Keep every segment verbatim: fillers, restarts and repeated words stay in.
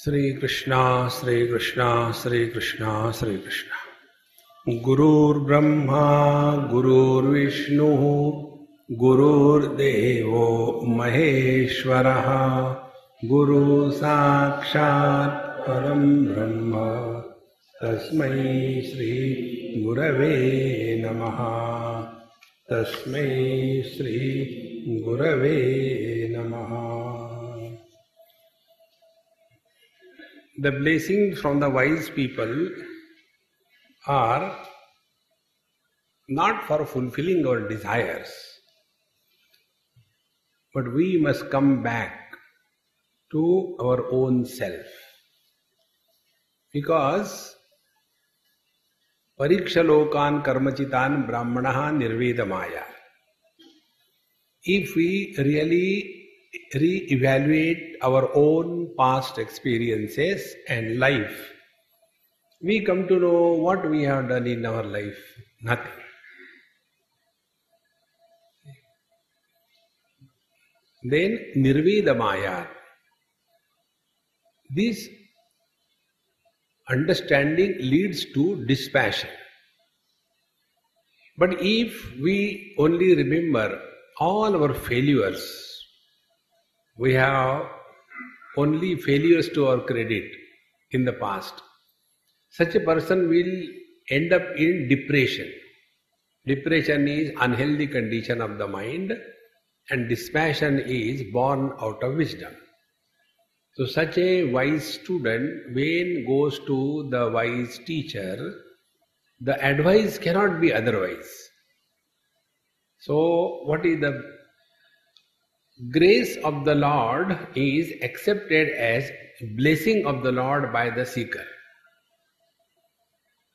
Shri Krishna, Shri Krishna, Shri Krishna, Shri Krishna. Gurur Brahma, Gurur Vishnu, Gurur Devo Maheshwaraha, Guru Sakshat Param Brahma, Tasmay Shri Gurave Namaha, Tasmay Shri Gurave Namaha. The blessings from the wise people are not for fulfilling our desires, but we must come back to our own self. Because Pariksha Lokan Karmachitan Brahmanaha Nirveda Maya. If we really re-evaluate our own past experiences and life, we come to know what we have done in our life. Nothing. Then Nirveda Maya. This understanding leads to dispassion. But if we only remember all our failures, we have only failures to our credit in the past. Such a person will end up in depression. Depression is unhealthy condition of the mind, and dispassion is born out of wisdom. So such a wise student, when goes to the wise teacher, the advice cannot be otherwise. So what is the grace of the Lord is accepted as blessing of the Lord by the seeker.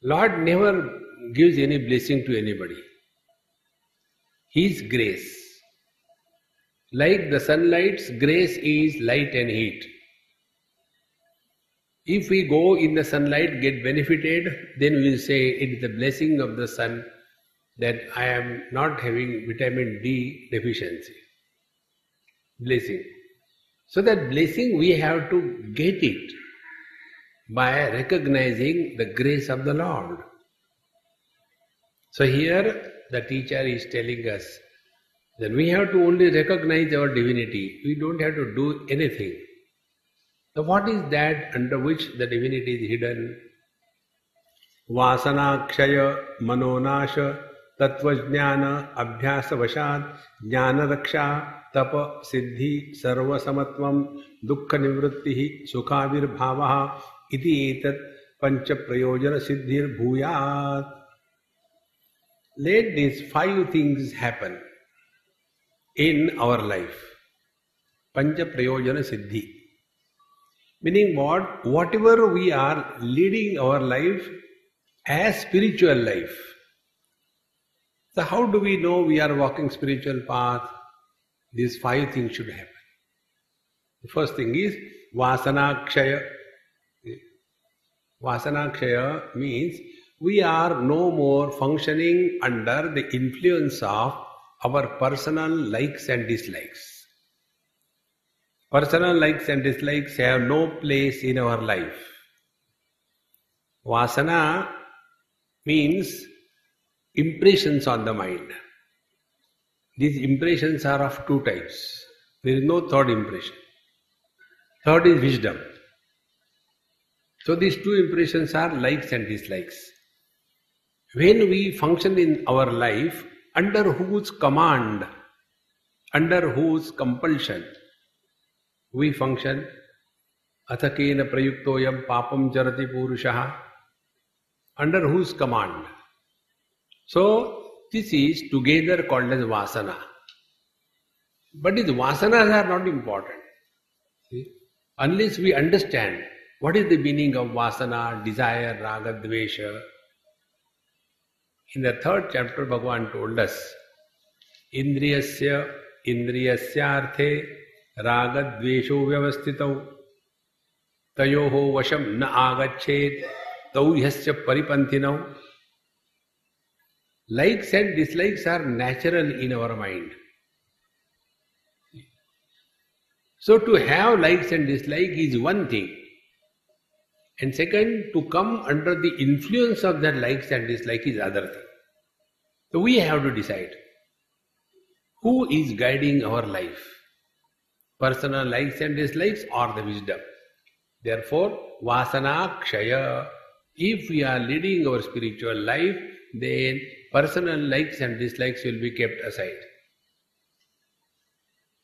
Lord never gives any blessing to anybody. His grace. Like the sunlight's grace is light and heat. If we go in the sunlight, get benefited, then we will say it is the blessing of the sun that I am not having vitamin D deficiency. Blessing. So that blessing we have to get it by recognizing the grace of the Lord. So here the teacher is telling us that we have to only recognize our divinity. We don't have to do anything. So what is that under which the divinity is hidden? Vasana kshaya, Manonashah, Tattva jnana, Abhyasa vashad, Jnana raksha, Tapa, Siddhi, Sarva Samatvam, Dukha Nivritti, Sukha Vir Bhavah, Iti Etat, Pancha Prayojana Siddhi Bhuyat. Let these five things happen in our life. Pancha Prayojana Siddhi. Meaning what? Whatever we are leading our life as spiritual life. So how do we know we are walking spiritual path? These five things should happen. The first thing is Vasana kshaya. Vasana kshaya means we are no more functioning under the influence of our personal likes and dislikes. Personal likes and dislikes have no place in our life. Vasana means impressions on the mind. These impressions are of two types. There is no third impression. Third is wisdom. So these two impressions are likes and dislikes. When we function in our life, under whose command, under whose compulsion we function? Athakena prayuktoyam papam jarati purushaha. Under whose command? So this is together called as vasana. But these vasanas are not important. See? Unless we understand what is the meaning of vasana, desire, raga dvesha. In the third chapter, Bhagavan told us, Indriyasya Indriyasyarthe Raga dvesho vyavastitau Tayoho Vasham naagacchet Tayohasya paripantinau. Likes and dislikes are natural in our mind. So to have likes and dislikes is one thing. And second, to come under the influence of that likes and dislikes is other thing. So we have to decide who is guiding our life, personal likes and dislikes or the wisdom. Therefore, vasana kshaya. If we are leading our spiritual life, then personal likes and dislikes will be kept aside.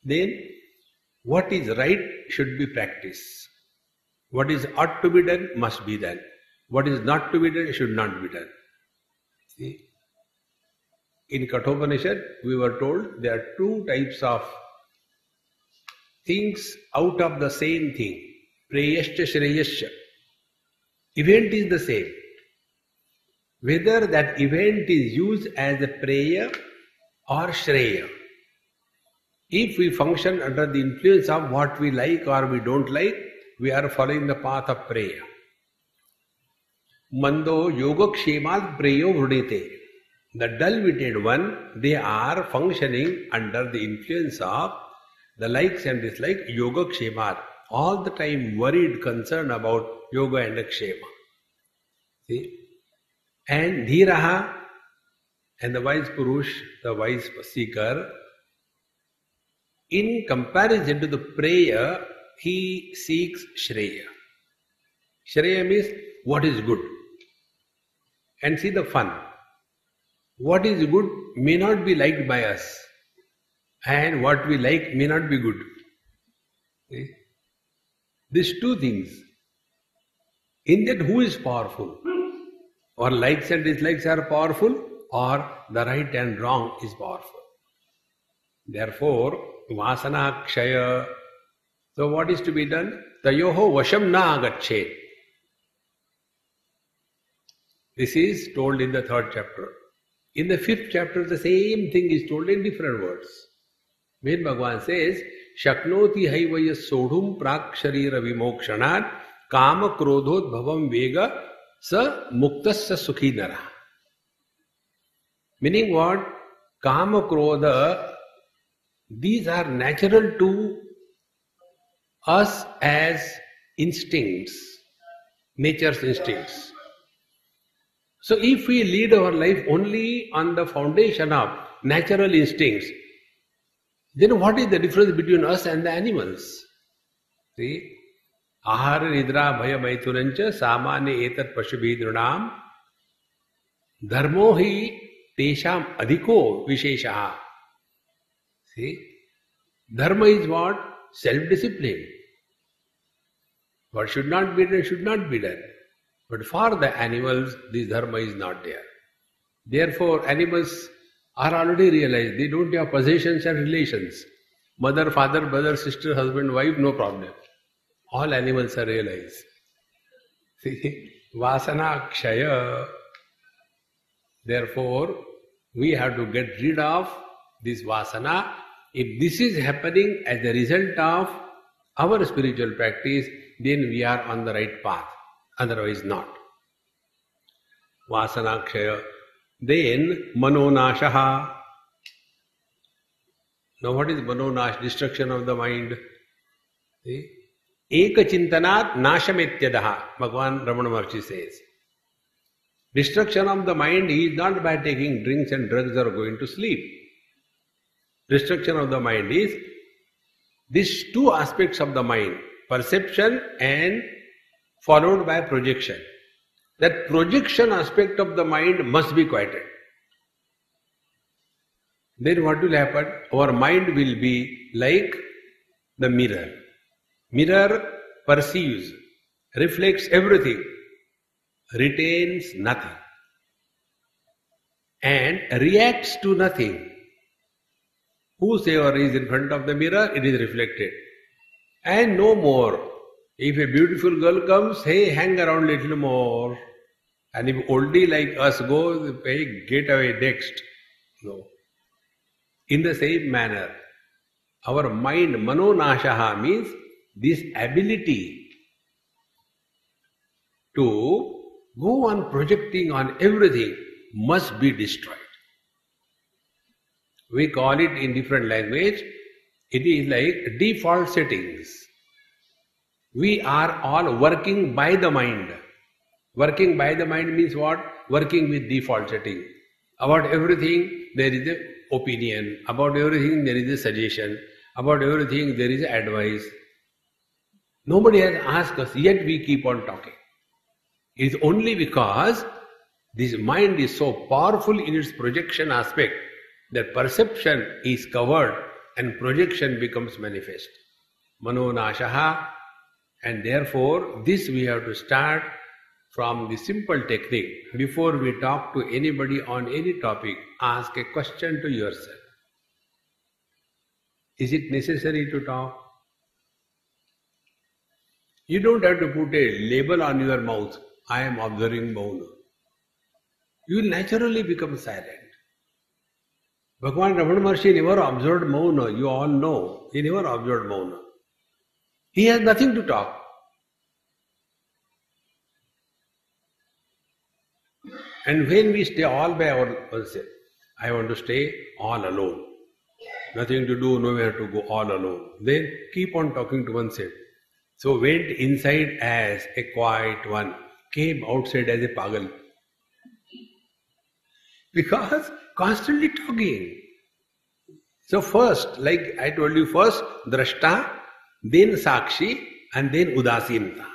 Then, what is right should be practiced. What is ought to be done must be done. What is not to be done should not be done. See? In Kathopanishad, we were told there are two types of things out of the same thing. Preyashcha Shreyashcha. Event is the same. Whether that event is used as a prayer or shreya. If we function under the influence of what we like or we don't like, we are following the path of prayer. Mando yogakshemad preyo vrudete. The dull-witted one, they are functioning under the influence of the likes and dislikes yogakshemad. All the time worried, concerned about yoga and akshema. See? And Dhiraha and the wise Purush, the wise seeker, in comparison to the prayer, he seeks Shreya. Shreya means what is good. And see the fun. What is good may not be liked by us. And what we like may not be good. See? These two things. In that, who is powerful? Or likes and dislikes are powerful, or the right and wrong is powerful. Therefore, vasana kshaya. So what is to be done? Tayoho Vasham naagacchet. This is told in the third chapter. In the fifth chapter, the same thing is told in different words. When Bhagavan says, Shaknoti haivaya sodhum praksharira vimokshanat kama krodhot bhavam vega sa muktasya sukhi nara. Meaning what? Kama krodha, these are natural to us as instincts, nature's instincts. So if we lead our life only on the foundation of natural instincts, then what is the difference between us and the animals? See? Ahara nidra bhaya maithurancha samane etat pashubhidrunam dharmo hi tesham adhiko visheshaha. See? Dharma is what? Self-discipline. What should not be done should not be done. But for the animals, this dharma is not there. Therefore, animals are already realized. They don't have possessions and relations. Mother, father, brother, sister, husband, wife, no problem. All animals are realized. See? Vasana kshaya. Therefore, we have to get rid of this vasana. If this is happening as a result of our spiritual practice, then we are on the right path. Otherwise not. Vasana kshaya. Then, Manonashah. Now what is Manonashah? Destruction of the mind. See? Ek chintanat nasa. Bhagavan Ramana Maharshi says. Destruction of the mind is not by taking drinks and drugs or going to sleep. Destruction of the mind is these two aspects of the mind. Perception and followed by projection. That projection aspect of the mind must be quieted. Then what will happen? Our mind will be like the mirror. Mirror perceives, reflects everything, retains nothing, and reacts to nothing. Whosoever is in front of the mirror, it is reflected. And no more. If a beautiful girl comes, hey, hang around little more. And if oldie like us goes, hey, get away next. No. In the same manner, our mind, manonashaha, means this ability to go on projecting on everything must be destroyed. We call it in different language, it is like default settings. We are all working by the mind. Working by the mind means what? Working with default setting. About everything there is an opinion. About everything there is a suggestion. About everything there is advice. Nobody has asked us, yet we keep on talking. It is only because this mind is so powerful in its projection aspect that perception is covered and projection becomes manifest. Manonashah. And therefore, this we have to start from the simple technique. Before we talk to anybody on any topic, ask a question to yourself. Is it necessary to talk? You don't have to put a label on your mouth. I am observing Mauna. You will naturally become silent. Bhagavan Ramana Maharshi never observed Mauna. You all know. He never observed Mauna. He has nothing to talk. And when we stay all by ourselves, I want to stay all alone. Nothing to do, nowhere to go, all alone. Then keep on talking to oneself. So went inside as a quiet one, came outside as a pagal. Because constantly talking. So first, like I told you, first drashta, then sakshi, and then udasinta.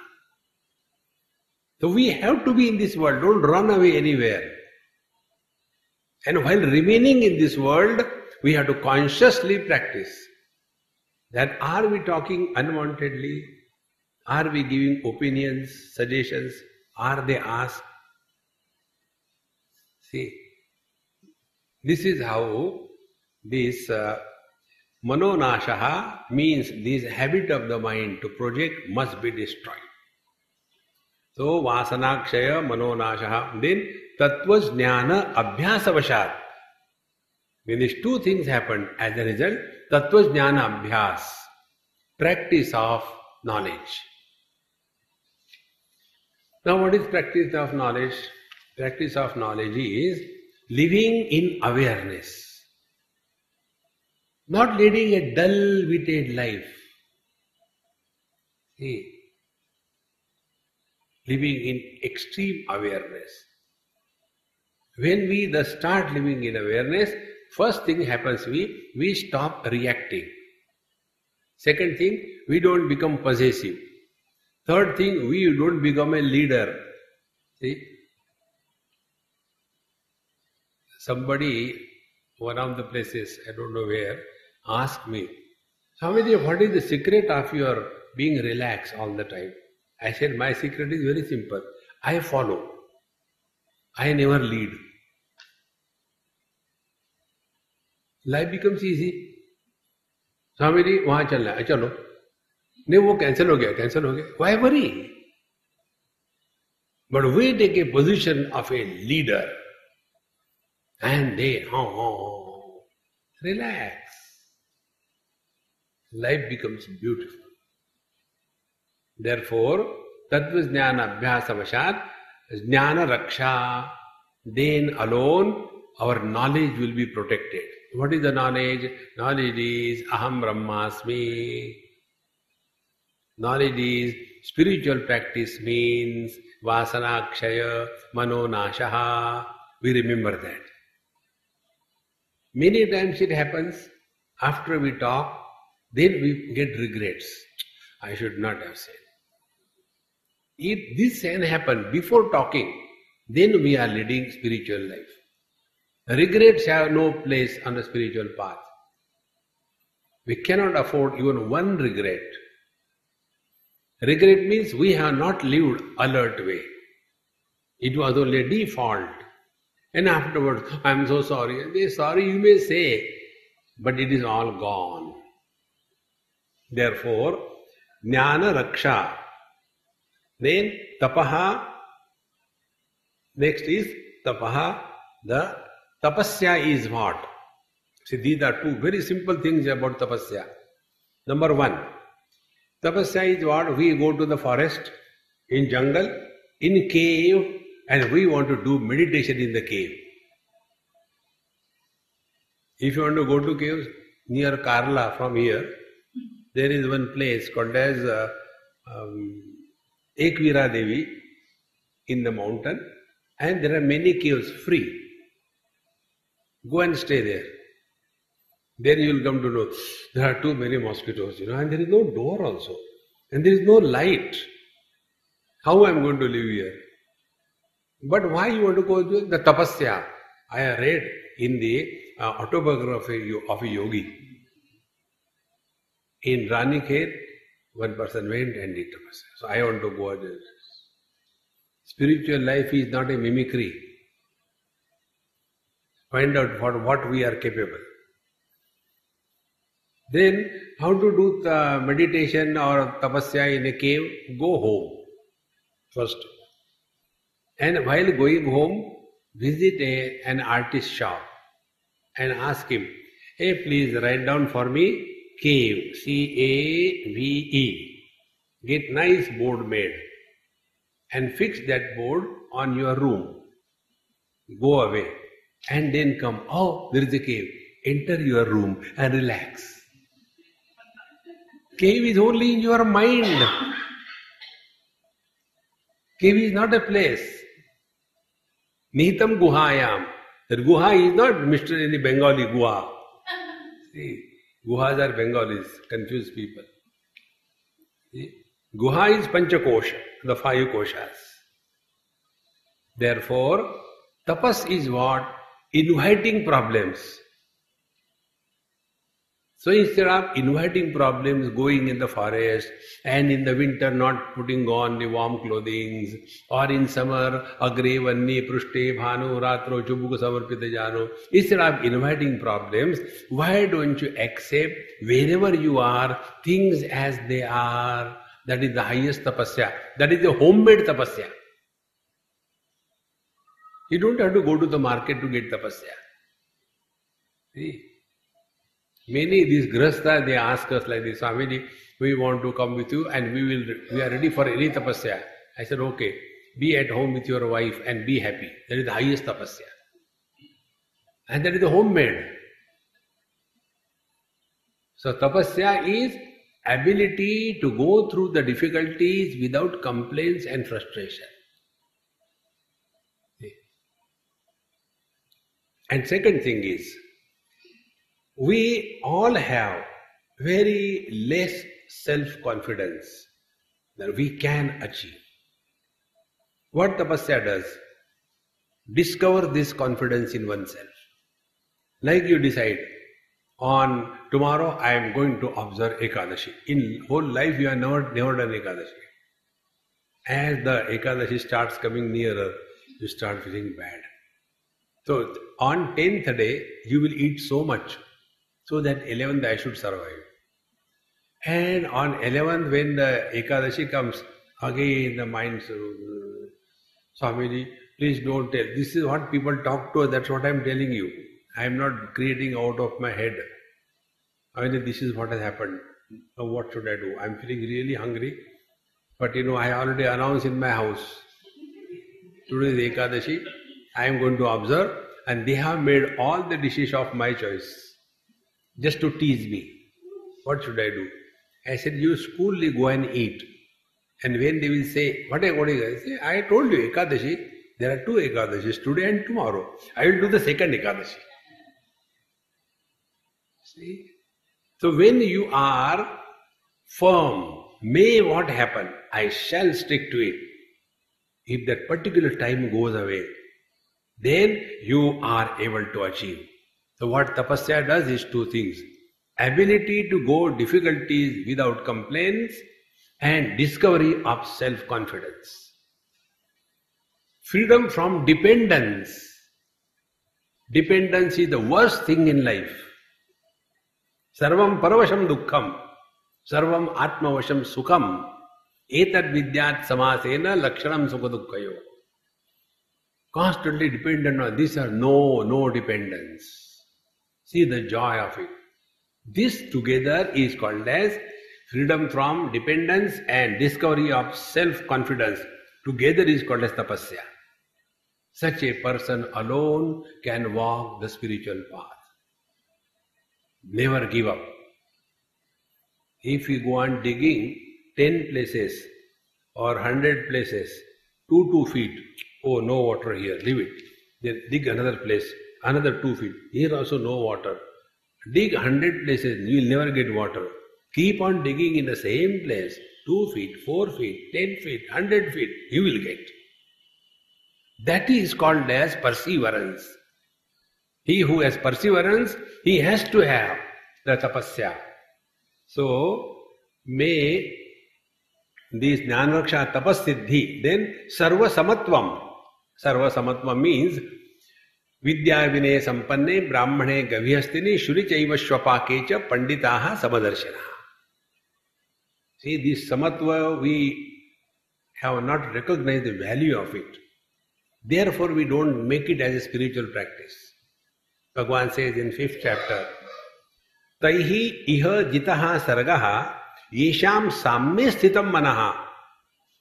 So we have to be in this world, don't run away anywhere. And while remaining in this world, we have to consciously practice that are we talking unwantedly? Are we giving opinions, suggestions? Are they asked? See, this is how this uh, Manonashaha means this habit of the mind to project must be destroyed. So, Vasana kshaya, Manonashaha. Then, Tattva jnana, Abhyasa vashad. When these two things happen, as a result, Tattva jnana, Abhyas, practice of knowledge. Now, what is practice of knowledge? Practice of knowledge is living in awareness. Not leading a dull-witted life. See, living in extreme awareness. When we thus start living in awareness, first thing happens, we, we stop reacting. Second thing, we don't become possessive. Third thing, we don't become a leader. See, somebody, one of the places, I don't know where, asked me, Swamiji, what is the secret of your being relaxed all the time? I said, my secret is very simple. I follow. I never lead. Life becomes easy. Swamiji, wahan chalna hai, chalo. No, wo cancel ho gaya, cancel ho gaya. Why worry? But we take a position of a leader. And they, oh, oh, relax. Life becomes beautiful. Therefore, Tattva jnana abhyasa vashad, jnana raksha. Then alone, our knowledge will be protected. What is the knowledge? Knowledge is Aham brahmasmi. Knowledge is spiritual practice means Vasana kshaya, Manonashaha. We remember that. Many times it happens, after we talk, then we get regrets. I should not have said. If this can happen before talking, then we are leading spiritual life. Regrets have no place on the spiritual path. We cannot afford even one regret. Regret means we have not lived alert way. It was only a default. And afterwards, I am so sorry. They sorry you may say, but it is all gone. Therefore, jnana raksha. Then tapaha. Next is tapaha. The tapasya is what? See, these are two very simple things about tapasya. Number one, tapasya is what? We go to the forest, in jungle, in cave, and we want to do meditation in the cave. If you want to go to caves, near Kerala from here, there is one place called as uh, um, Ekvira Devi in the mountain, and there are many caves free. Go and stay there. Then you will come to know there are too many mosquitoes, you know, and there is no door also. And there is no light. How I am going to live here? But why you want to go to the tapasya? I read in the uh, autobiography of a yogi. In Ranikhet, one person went and did tapasya. So I want to go and do this. Spiritual life is not a mimicry. Find out what, what we are capable. Then, how to do the meditation or tapasya in a cave? Go home first. And while going home, visit a, an artist shop and ask him, hey, please write down for me cave, C A V E. Get nice board made and fix that board on your room. Go away and then come. Oh, there is a cave. Enter your room and relax. Cave is only in your mind. Cave is not a place. Nihitam guhayam. That guha is not Mister any Bengali guha. See, guhas are Bengalis, confused people. See, guha is Panchakosha, the five koshas. Therefore, tapas is what? Inviting problems. So instead of inviting problems, going in the forest and in the winter not putting on the warm clothing, or in summer, agre vanni prushte bhanu ratro chubuka samarpita jano, instead of inviting problems, why don't you accept wherever you are things as they are? That is the highest tapasya. That is the homemade tapasya. You don't have to go to the market to get tapasya. See? Many these grahasthas, they ask us like this, Swamiji, we want to come with you and we will we are ready for any tapasya. I said, okay, be at home with your wife and be happy. That is the highest tapasya. And that is the homemade. So tapasya is ability to go through the difficulties without complaints and frustration. And second thing is, we all have very less self-confidence that we can achieve. What tapasya does? Discover this confidence in oneself. Like you decide, on tomorrow I am going to observe Ekadashi. In whole life you have never, never done Ekadashi. As the Ekadashi starts coming nearer, you start feeling bad. So on tenth day, you will eat so much. So that eleventh I should survive. And on eleventh when the Ekadashi comes, again the mind says, Swamiji, please don't tell. This is what people talk to us, that's what I am telling you. I am not creating out of my head. I mean, this is what has happened. Now what should I do? I am feeling really hungry. But you know, I already announced in my house, today is Ekadashi, I am going to observe, and they have made all the dishes of my choice. Just to tease me. What should I do? I said, you coolly go and eat. And when they will say, what are you going to say? I told you, Ekadashi, there are two Ekadashis, today and tomorrow. I will do the second Ekadashi. See? So when you are firm, may what happen, I shall stick to it. If that particular time goes away, then you are able to achieve. So what tapasya does is two things. Ability to go difficulties without complaints and discovery of self-confidence. Freedom from dependence. Dependence is the worst thing in life. Sarvam paravasham dukkham. Sarvam atmavasham sukham. Etad vidyat samasena lakshanam sukha dukkhayo. Constantly dependent on these are no, no dependence. See the joy of it. This together is called as freedom from dependence and discovery of self-confidence. Together is called as tapasya. Such a person alone can walk the spiritual path. Never give up. If you go on digging ten places or one hundred places, two, two feet, oh, no water here, leave it. Then dig another place, another two feet, here also no water. Dig one hundred places, you will never get water. Keep on digging in the same place, two feet, four feet, ten feet, one hundred feet, you will get. That is called as perseverance. He who has perseverance, he has to have the tapasya. So, may this Jnana raksha tapas siddhi, then Sarva Samatvam. Sarva Samatvam means Vidya vinaya sampanne brahmane gavyastini shuri chaiva shvapakecha panditaha samadarshana. See, this samatva, we have not recognized the value of it. Therefore, we don't make it as a spiritual practice. Bhagavan says in fifth chapter, Taihi iha jitaha sargaha yesham samme sthitam manaha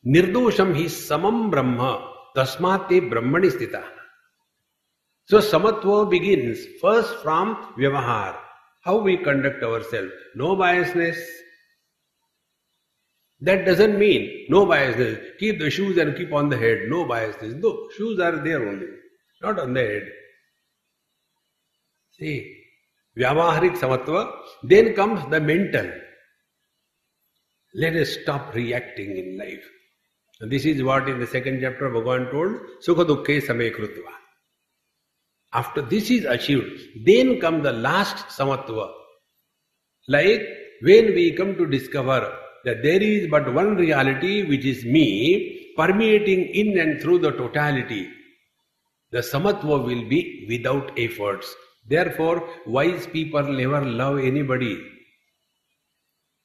nirdosham hi samam brahma tasmate brahmani sthita. So, samatva begins first from vyavahar, how we conduct ourselves. No biasness. That doesn't mean no biasness. Keep the shoes and keep on the head. No biasness. No, shoes are there only, not on the head. See, vyavaharik samatva. Then comes the mental. Let us stop reacting in life. And this is what in the second chapter Bhagavan told, Sukha dukkhe same krutva. After this is achieved, then come the last samatva. Like when we come to discover that there is but one reality, which is me, permeating in and through the totality, the samatva will be without efforts. Therefore, wise people never love anybody.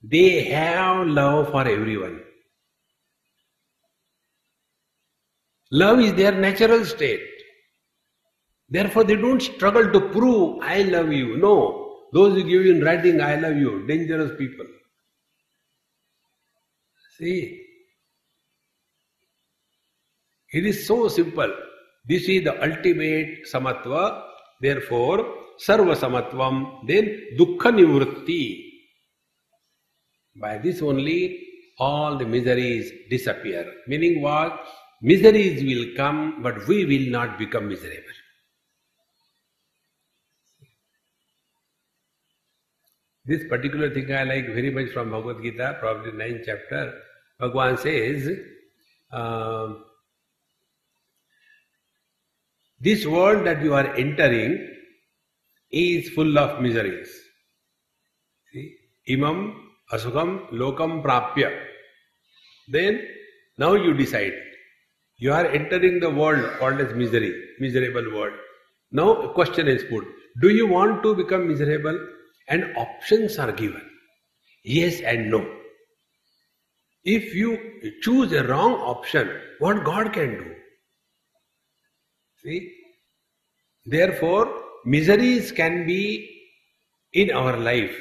They have love for everyone. Love is their natural state. Therefore, they don't struggle to prove, I love you. No. Those who give you in writing, I love you, dangerous people. See, it is so simple. This is the ultimate samatva. Therefore, sarva samatvam, then dukha nivritti. By this only, all the miseries disappear. Meaning what? Miseries will come, but we will not become miserable. This particular thing I like very much from Bhagavad Gita, probably ninth chapter. Bhagavan says, uh, this world that you are entering is full of miseries. See? Imam asukam lokam prapya. Then, now you decide. You are entering the world called as misery, miserable world. Now a question is put, do you want to become miserable? And options are given, yes and no. If you choose a wrong option, what God can do? See? Therefore, miseries can be in our life,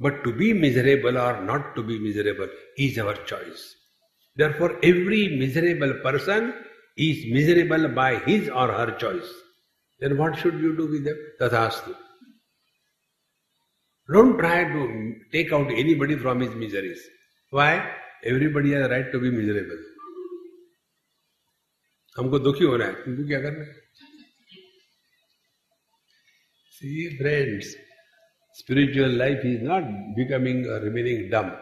but to be miserable or not to be miserable is our choice. Therefore, every miserable person is miserable by his or her choice. Then what should you do with them? Tathastu. Don't try to take out anybody from his miseries. Why? Everybody has a right to be miserable. Humko dukhi ho raha hai, tumko kya karna hai? See, friends, spiritual life is not becoming or remaining dumb.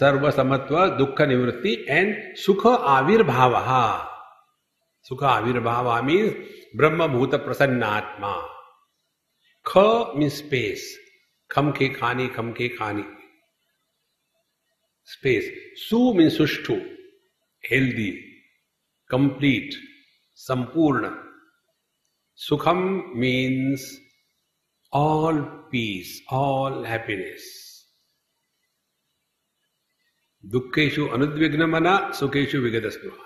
Sarva samatva, dukha nivritti, and sukha avir bhavaha. Sukha avir bhavaha means brahma bhuta prasanna atma. Kha means space. Kham ke khani, kham ke khani. Space. Su means sushtu, healthy, complete, sampurna. Sukham means all peace, all happiness. Dukkeshu anudvignamana, sukheshu vigadasnuha.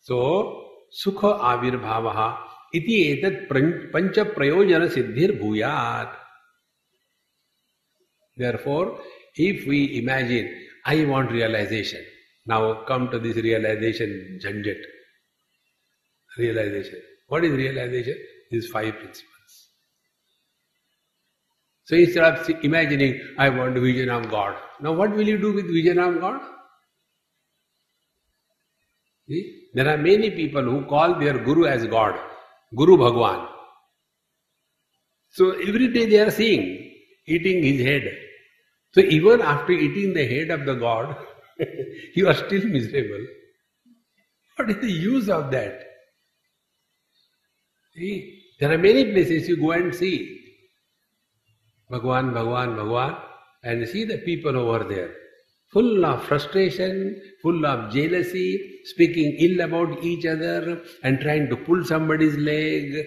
So, sukha avirbhavaha iti etat pancha prayojana siddhir bhuyat. Therefore, if we imagine, I want realization, now come to this realization jhanjat. Realization. What is realization? These five principles. So instead of imagining, I want Vijayanam God. Now what will you do with Vijayanam God? See? There are many people who call their Guru as God. Guru Bhagwan. So every day they are seeing, eating his head. So even after eating the head of the God, you are still miserable. What is the use of that? See, there are many places you go and see. Bhagwan, Bhagwan, Bhagwan. And see the people over there. Full of frustration, full of jealousy, speaking ill about each other and trying to pull somebody's leg.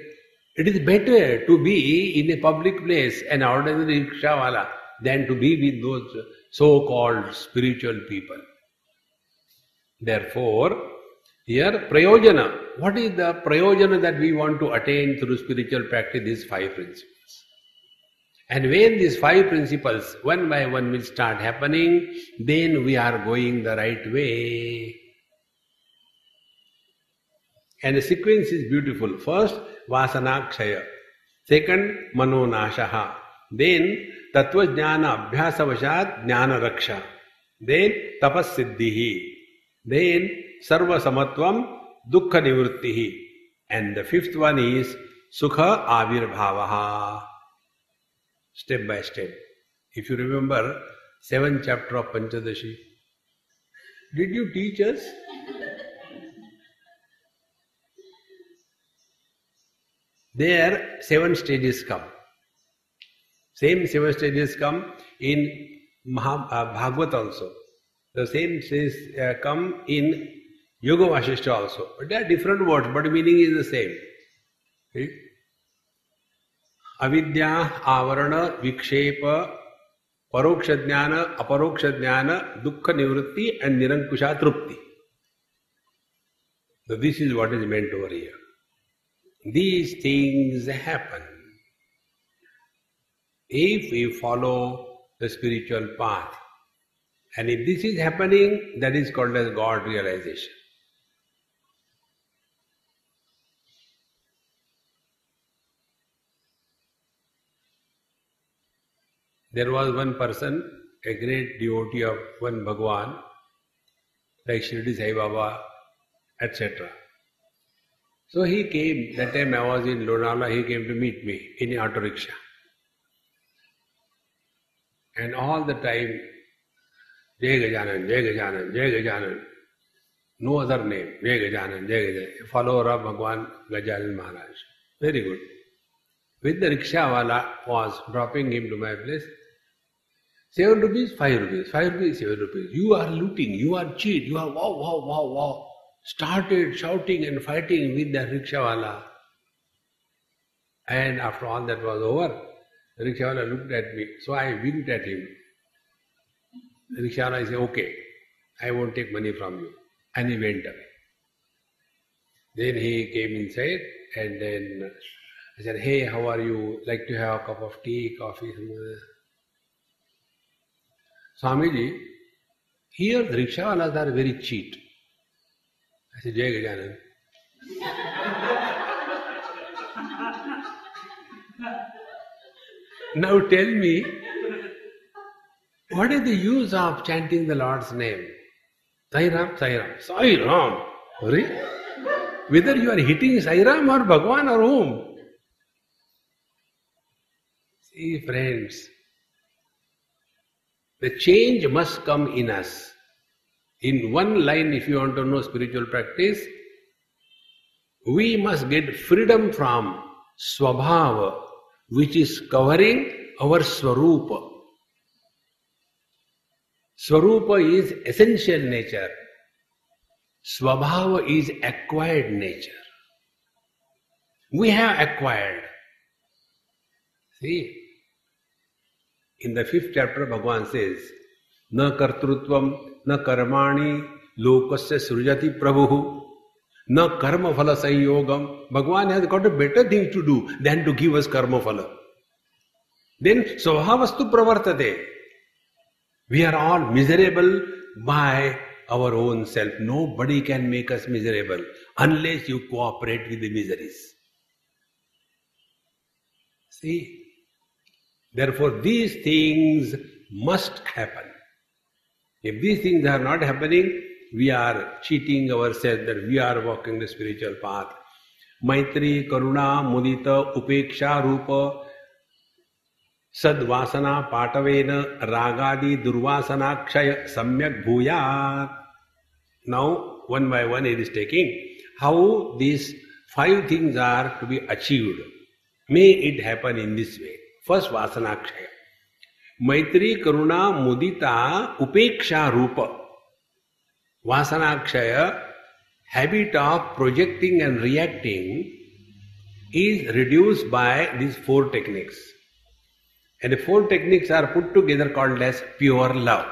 It is better to be in a public place, an ordinary rikshawala, than to be with those so-called spiritual people. Therefore, here prayojana. What is the prayojana that we want to attain through spiritual practice? These five principles. And when these five principles one by one will start happening, then we are going the right way. And the sequence is beautiful. First, Vasana kshaya. Second, Manonashah. Then, Tattva jnana, Abhyasa vashad, Jnana raksha. Then, Tapa Siddhi. Then, Sarva Samatvam, Dukha Nivritti. And the fifth one is Sukha Vir Bhavah. Step by step. If you remember, seventh chapter of Panchadashi. Did you teach us? There, seven stages come. Same seven stages come in Maha, uh, Bhagavad also. The same stages uh, come in Yoga Vasishtha also. But they are different words, but meaning is the same. See? Avidya, Avarana, Vikshepa, Paroksha Jnana, Aparoksha Jnana, Dukkha Nivritti and Nirankusha Trupti. So this is what is meant over here. These things happen if we follow the spiritual path. And if this is happening, that is called as God realization. There was one person, a great devotee of one Bhagwan, like Shirdi Sai Baba, et cetera. So he came, that time I was in Lonavala, he came to meet me in an auto rickshaw. And all the time, Jai Gajanan, Jai Gajanan, Jai Gajanan, no other name, Jai Gajanan, Jai Gajanan, follower of Bhagwan Gajanan Maharaj. Very good. With the rickshawala was dropping him to my place. Seven rupees, five rupees, five rupees, seven rupees. You are looting, you are cheat, you are wow, wow, wow, wow. Started shouting and fighting with the rickshawala. And after all that was over, the rickshawala looked at me. So I winked at him. The rickshawala said, okay, I won't take money from you. And he went away. Then he came inside and then I said, hey, how are you? Like to have a cup of tea, coffee, something like that. Swamiji, here the rikshawalas are very cheat. I said, Jai Gajanan. Now tell me, what is the use of chanting the Lord's name? Sai Ram, Sai Ram, Sai Ram. Whether you are hitting Sai Ram or Bhagwan or whom? See friends, the change must come in us. In one line, if you want to know spiritual practice, we must get freedom from swabhava, which is covering our swarupa. Swarupa is essential nature. Swabhava is acquired nature. We have acquired. See, in the fifth chapter, Bhagavan says, na kartrutvam, na karmani, lokasya srujati prabhu, na karma phala sanyogam. Bhagavan has got a better thing to do than to give us karma phala. Then, svahavastu pravartate. We are all miserable by our own self. Nobody can make us miserable unless you cooperate with the miseries. See, Therefore, these things must happen. If these things are not happening, we are cheating ourselves that we are walking the spiritual path. Maitri, Karuna, Mudita, Upeksha, Rupa, Sadvasana, Patavena, Ragadi, Durvasana, Kshaya, Samyak, Bhuyat. Now, one by one it is taking. How these five things are to be achieved. May it happen in this way. First, Vasana kshaya. Maitri, Karuna, Mudita, Upeksha, Rupa. Vasana kshaya, habit of projecting and reacting, is reduced by these four techniques. And the four techniques are put together called as pure love.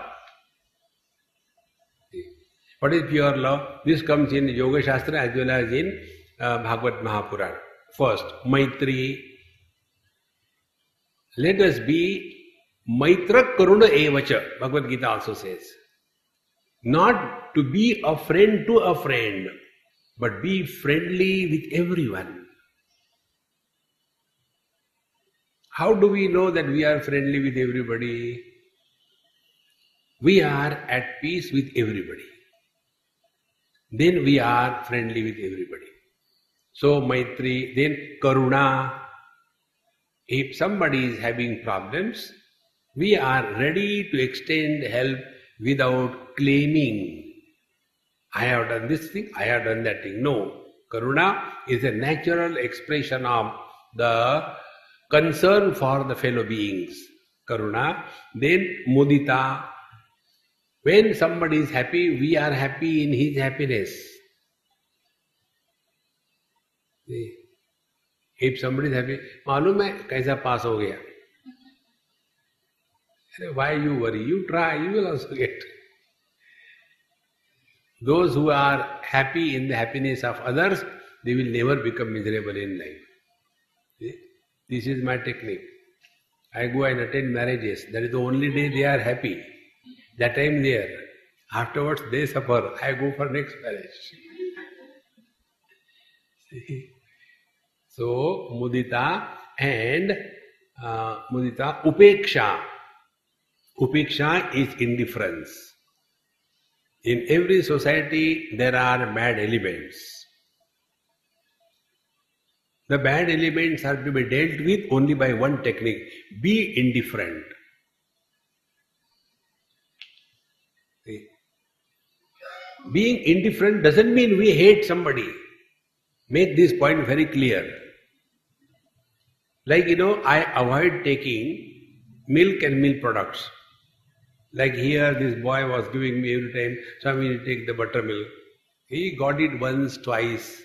What is pure love? This comes in Yoga Shastra as well as in uh, Bhagavad Mahapurana. First, Maitri. Let us be Maitra Karuna Evacha, Bhagavad Gita also says. Not to be a friend to a friend, but be friendly with everyone. How do we know that we are friendly with everybody? We are at peace with everybody. Then we are friendly with everybody. So Maitri, then Karuna. If somebody is having problems, we are ready to extend help without claiming, I have done this thing, I have done that thing. No. Karuna is a natural expression of the concern for the fellow beings. Karuna. Then Mudita. When somebody is happy, we are happy in his happiness. See? If somebody is happy, मालूम है कैसा पास हो गया. Why you worry? You try, you will also get. Those who are happy in the happiness of others, they will never become miserable in life. See? This is my technique. I go and attend marriages. That is the only day they are happy. That time they are. Afterwards they suffer. I go for next marriage. See? So, Mudita and uh, Mudita, Upeksha. Upeksha is indifference. In every society, there are bad elements. The bad elements are to be dealt with only by one technique. Be indifferent. See? Being indifferent doesn't mean we hate somebody. Make this point very clear. Like, you know, I avoid taking milk and milk products. Like here, this boy was giving me every time, Swami, you take the buttermilk. He got it once, twice.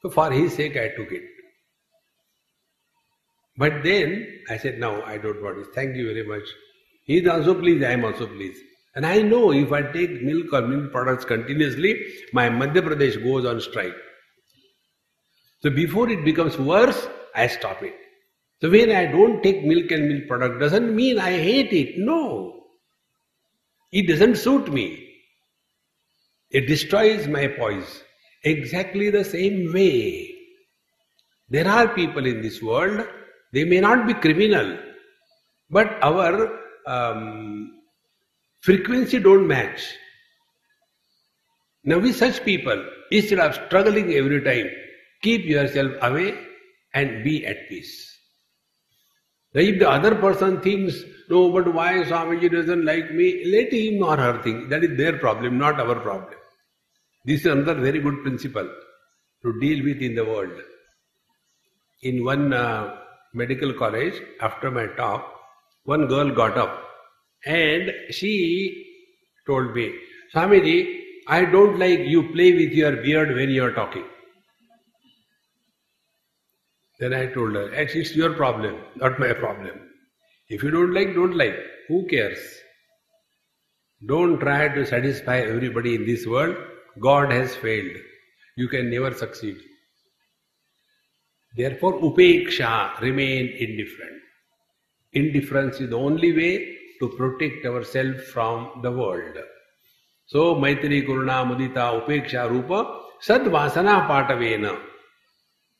So for his sake, I took it. But then, I said, no, I don't want it. Thank you very much. He is also pleased, I am also pleased. And I know if I take milk or milk products continuously, my Madhya Pradesh goes on strike. So before it becomes worse, I stop it. So when I don't take milk and milk product, doesn't mean I hate it. No. It doesn't suit me. It destroys my poise. Exactly the same way. There are people in this world, they may not be criminal, but our um, frequency don't match. Now with such people, instead of struggling every time, keep yourself away and be at peace. Now if the other person thinks, no, but why Swamiji doesn't like me? Let him or her think. That is their problem, not our problem. This is another very good principle to deal with in the world. In one uh, medical college, after my talk, one girl got up and she told me, Swamiji, I don't like you play with your beard when you are talking. Then I told her, actually it's your problem, not my problem. If you don't like, don't like. Who cares? Don't try to satisfy everybody in this world. God has failed. You can never succeed. Therefore, Upeksha, remain indifferent. Indifference is the only way to protect ourselves from the world. So, Maitri, Karuna, Mudita, Upeksha, Rupa, Sadvasana Patavena.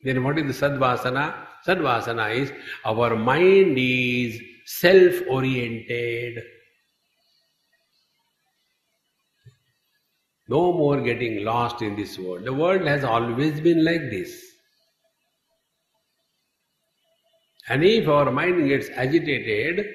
Then what is the Sadvasana? Sadvasana is our mind is self-oriented. No more getting lost in this world. The world has always been like this. And if our mind gets agitated,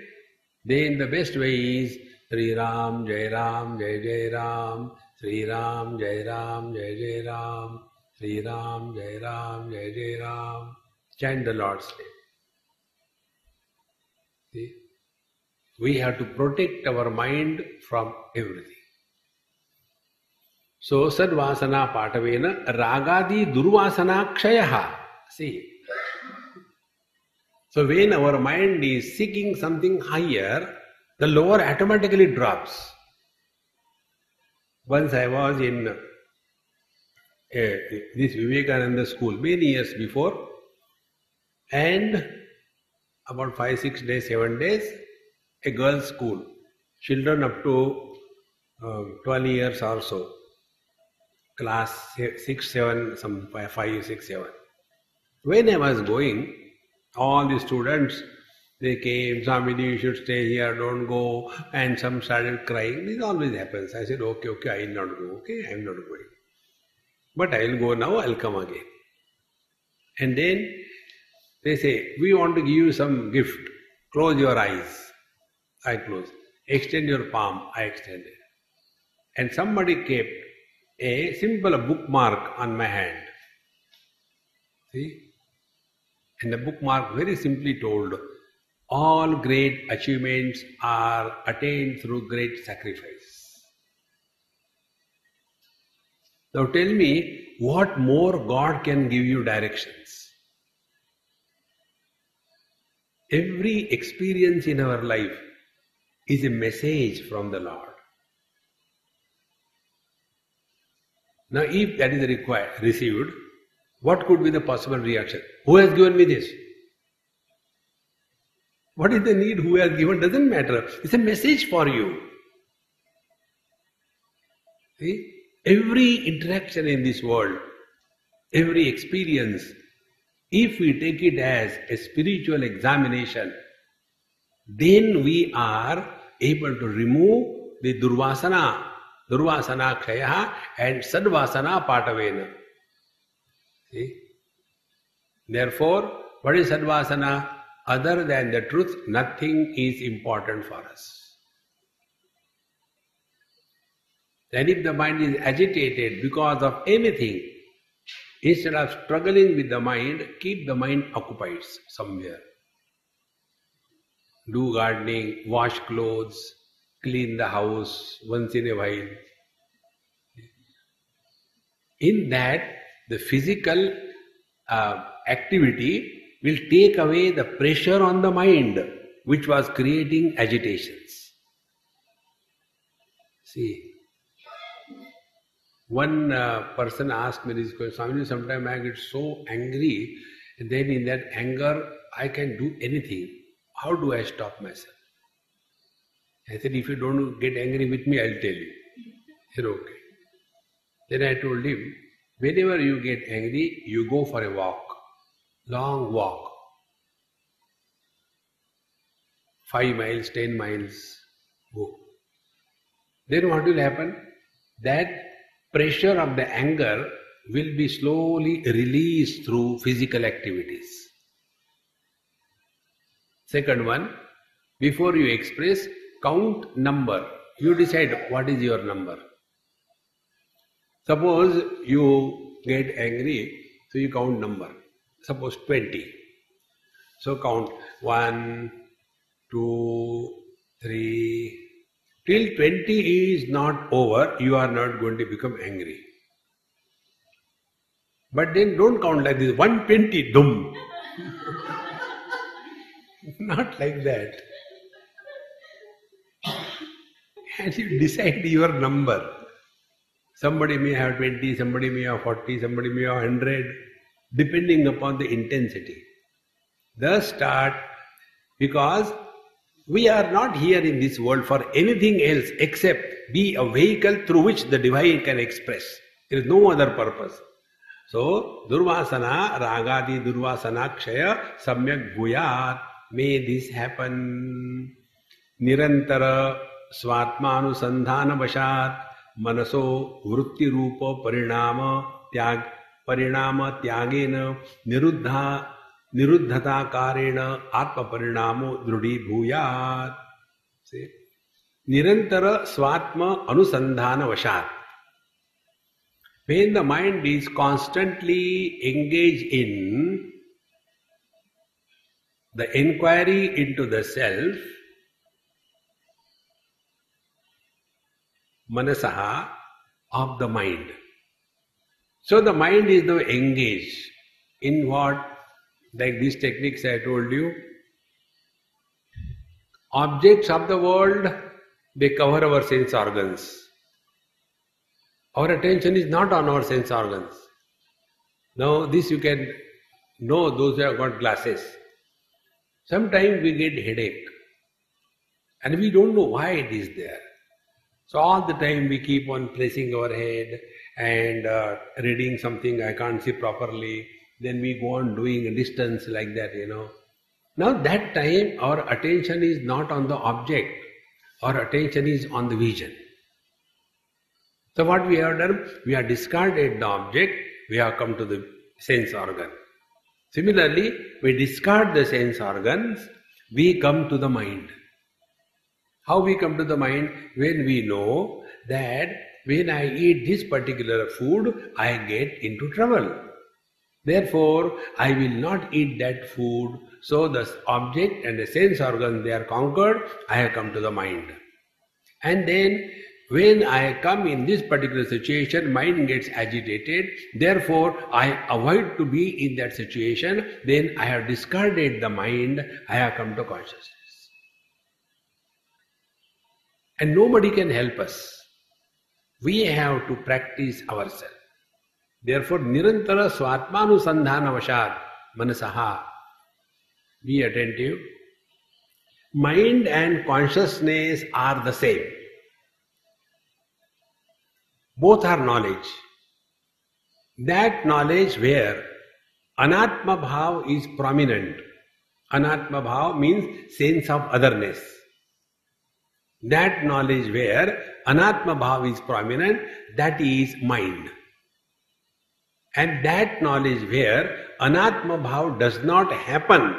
then the best way is Sri Ram, Jai Ram, Jai Jai Ram, Sri Ram, Jai Ram, Jai Jai Ram, Sri Ram, Jai Ram, Jai Jai Ram. Chant the Lord's name. See? We have to protect our mind from everything. So, Sadvasana Patavena Ragadi Durvasana Kshayaha. See? So, when our mind is seeking something higher, the lower automatically drops. Once I was in uh, this Vivekananda school many years before, and about five, six days, seven days, a girls' school, children up to um, twelve years or so, class six, seven, some five, six, seven. When I was going, all the students, they came, Swamiji, you should stay here, don't go. And some started crying. This always happens. I said, okay, okay, I will not go. Okay, I am not going. But I will go now, I will come again. And then they say, we want to give you some gift. Close your eyes. I close. Extend your palm. I extended. And somebody kept a simple bookmark on my hand. See? And the bookmark very simply told, all great achievements are attained through great sacrifice. Now tell me, what more God can give you directions? Every experience in our life is a message from the Lord. Now if that is required, received, what could be the possible reaction? Who has given me this? What is the need? Who has given? Doesn't matter. It's a message for you. See? Every interaction in this world, every experience, if we take it as a spiritual examination, then we are able to remove the durvasana, durvasana kshaya and sadvasana patavena. See? Therefore, what is sadvasana? Other than the truth, nothing is important for us. And if the mind is agitated because of anything, instead of struggling with the mind, keep the mind occupied somewhere. Do gardening, wash clothes, clean the house once in a while. In that, the physical uh, activity will take away the pressure on the mind which was creating agitations. See, one uh, person asked me this question, Swamiji, sometimes I get so angry, and then in that anger I can do anything. How do I stop myself? I said, if you don't get angry with me, I will tell you. He said, okay. Then I told him, whenever you get angry, you go for a walk. Long walk, five miles, ten miles, go. Then what will happen? That pressure of the anger will be slowly released through physical activities. Second one, before you express, count number. You decide what is your number. Suppose you get angry, so you count number. Suppose twenty. So count one, two, three. Till twenty is not over, you are not going to become angry. But then don't count like this, one twenty, dum. Not like that. And you decide your number. Somebody may have twenty, somebody may have forty, somebody may have one hundred. Depending upon the intensity. Thus start, because we are not here in this world for anything else except be a vehicle through which the divine can express. There is no other purpose. So, durvasana, ragadi durvasana kshaya samyak guyat. May this happen. Nirantara swatmanu sandhana vashat manaso vritti rupa parinama tyag parinama tyagena niruddha niruddhata karena atma parinamo drudi bhuyat. See? Nirantara swatma anusandhana vashat. When the mind is constantly engaged in the inquiry into the self, manasaha, of the mind. So the mind is now engaged in what? Like these techniques I told you. Objects of the world, they cover our sense organs. Our attention is not on our sense organs. Now this you can know, those who have got glasses. Sometimes we get headache and we don't know why it is there. So all the time we keep on placing our head and uh, reading something I can't see properly. Then we go on doing a distance like that, you know. Now that time our attention is not on the object. Our attention is on the vision. So what we have done, we have discarded the object, we have come to the sense organ. Similarly, we discard the sense organs, we come to the mind. How we come to the mind? When we know that when I eat this particular food, I get into trouble. Therefore, I will not eat that food. So the object and the sense organ, they are conquered, I have come to the mind. And then, when I come in this particular situation, mind gets agitated, therefore I avoid to be in that situation, then I have discarded the mind, I have come to consciousness. And nobody can help us. We have to practice ourselves. Therefore, nirantara swatmanu sandhana vashat manasaha. Be attentive. Mind and consciousness are the same. Both are knowledge. That knowledge where anatma bhav is prominent. Anatma bhav means sense of otherness. That knowledge where anatma bhav is prominent, that is mind. And that knowledge where anatma bhav does not happen,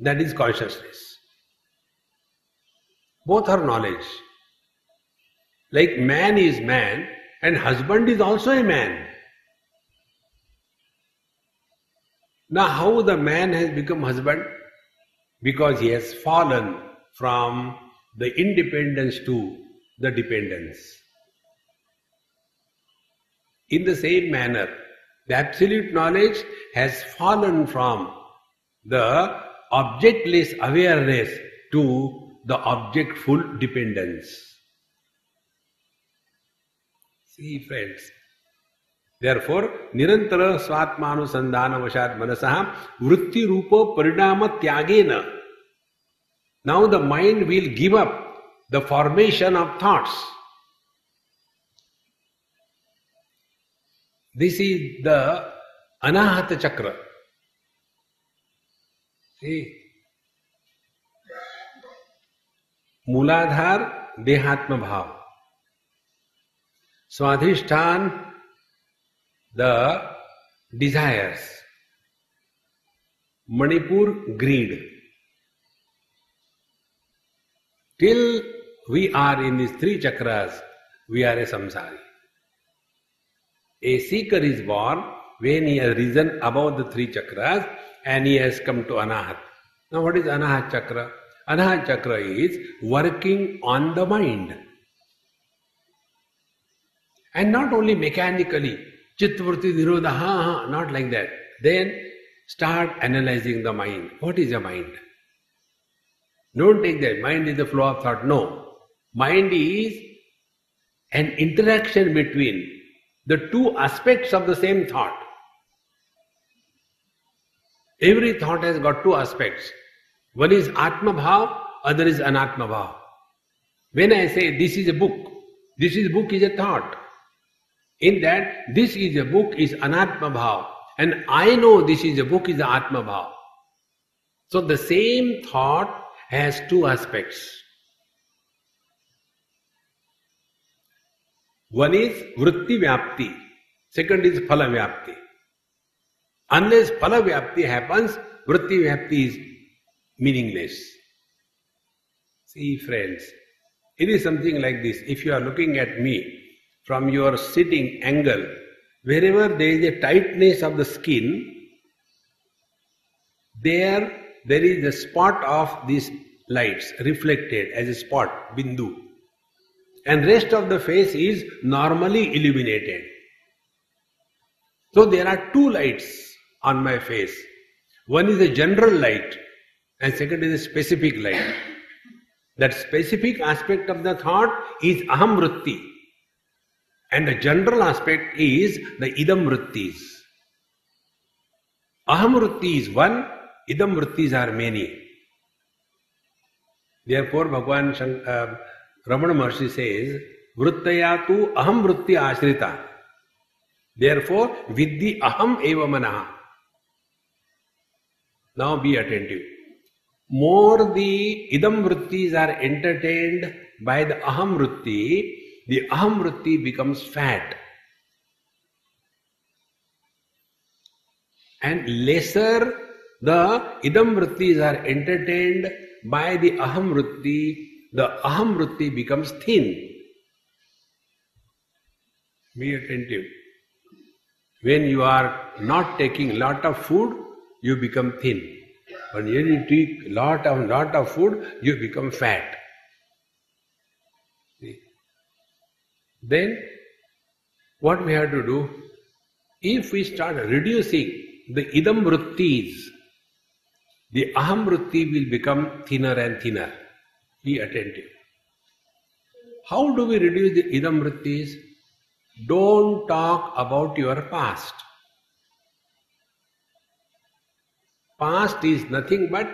that is consciousness. Both are knowledge. Like man is man and husband is also a man. Now how the man has become husband? Because he has fallen from the independence to the dependence. In the same manner, the absolute knowledge has fallen from the objectless awareness to the objectful dependence. See friends, therefore, nirantara swatmanu sandhana vashat manasaha vritti rupa parinama tyagena. Now the mind will give up the formation of thoughts. This is the anahata chakra. See, muladhar dehatma bhav. Swadhishthan, the desires. Manipur, greed. Till we are in these three chakras, we are a samsari. A seeker is born when he has risen above the three chakras and he has come to anahat. Now what is anahat chakra? Anahat chakra is working on the mind. And not only mechanically, chitvrutti nirodha, ha, ha, not like that. Then start analyzing the mind. What is a mind? Don't take that. Mind is the flow of thought. No. Mind is an interaction between the two aspects of the same thought. Every thought has got two aspects. One is Atma Bhav, other is Anatma Bhav. When I say this is a book, this is book is a thought. in that this is a book is anatma bhav, and I know this is a book is atma bhav. So the same thought has two aspects. One is vritti vyapti, second is phala vyapti. Unless phala vyapti happens, vritti vyapti is meaningless. See friends, it is something like this. If you are looking at me from your sitting angle, wherever there is a tightness of the skin, there there is a spot of these lights reflected as a spot, bindu. And rest of the face is normally illuminated. So there are two lights on my face. One is a general light and second is a specific light. That specific aspect of the thought is aham vritti, and the general aspect is the idam vrittis. Aham vritti is one, idam vrittis are many. Therefore Bhagavan Shank, uh, Ramana Maharshi says, vrittayatu aham vritti ashrita. Therefore vidhi aham eva manaha. Now be attentive. More the idam vrittis are entertained by the aham vritti, the aham vritti becomes fat. And lesser the idam vrittis are entertained by the aham vritti, the aham vritti becomes thin. Be attentive. When you are not taking lot of food, you become thin. When you take lot of lot of food, you become fat. See? Then, what we have to do? If we start reducing the idam vrittis, the aham vritti will become thinner and thinner. Be attentive. How do we reduce the idam vrittis? Don't talk about your past. Past is nothing but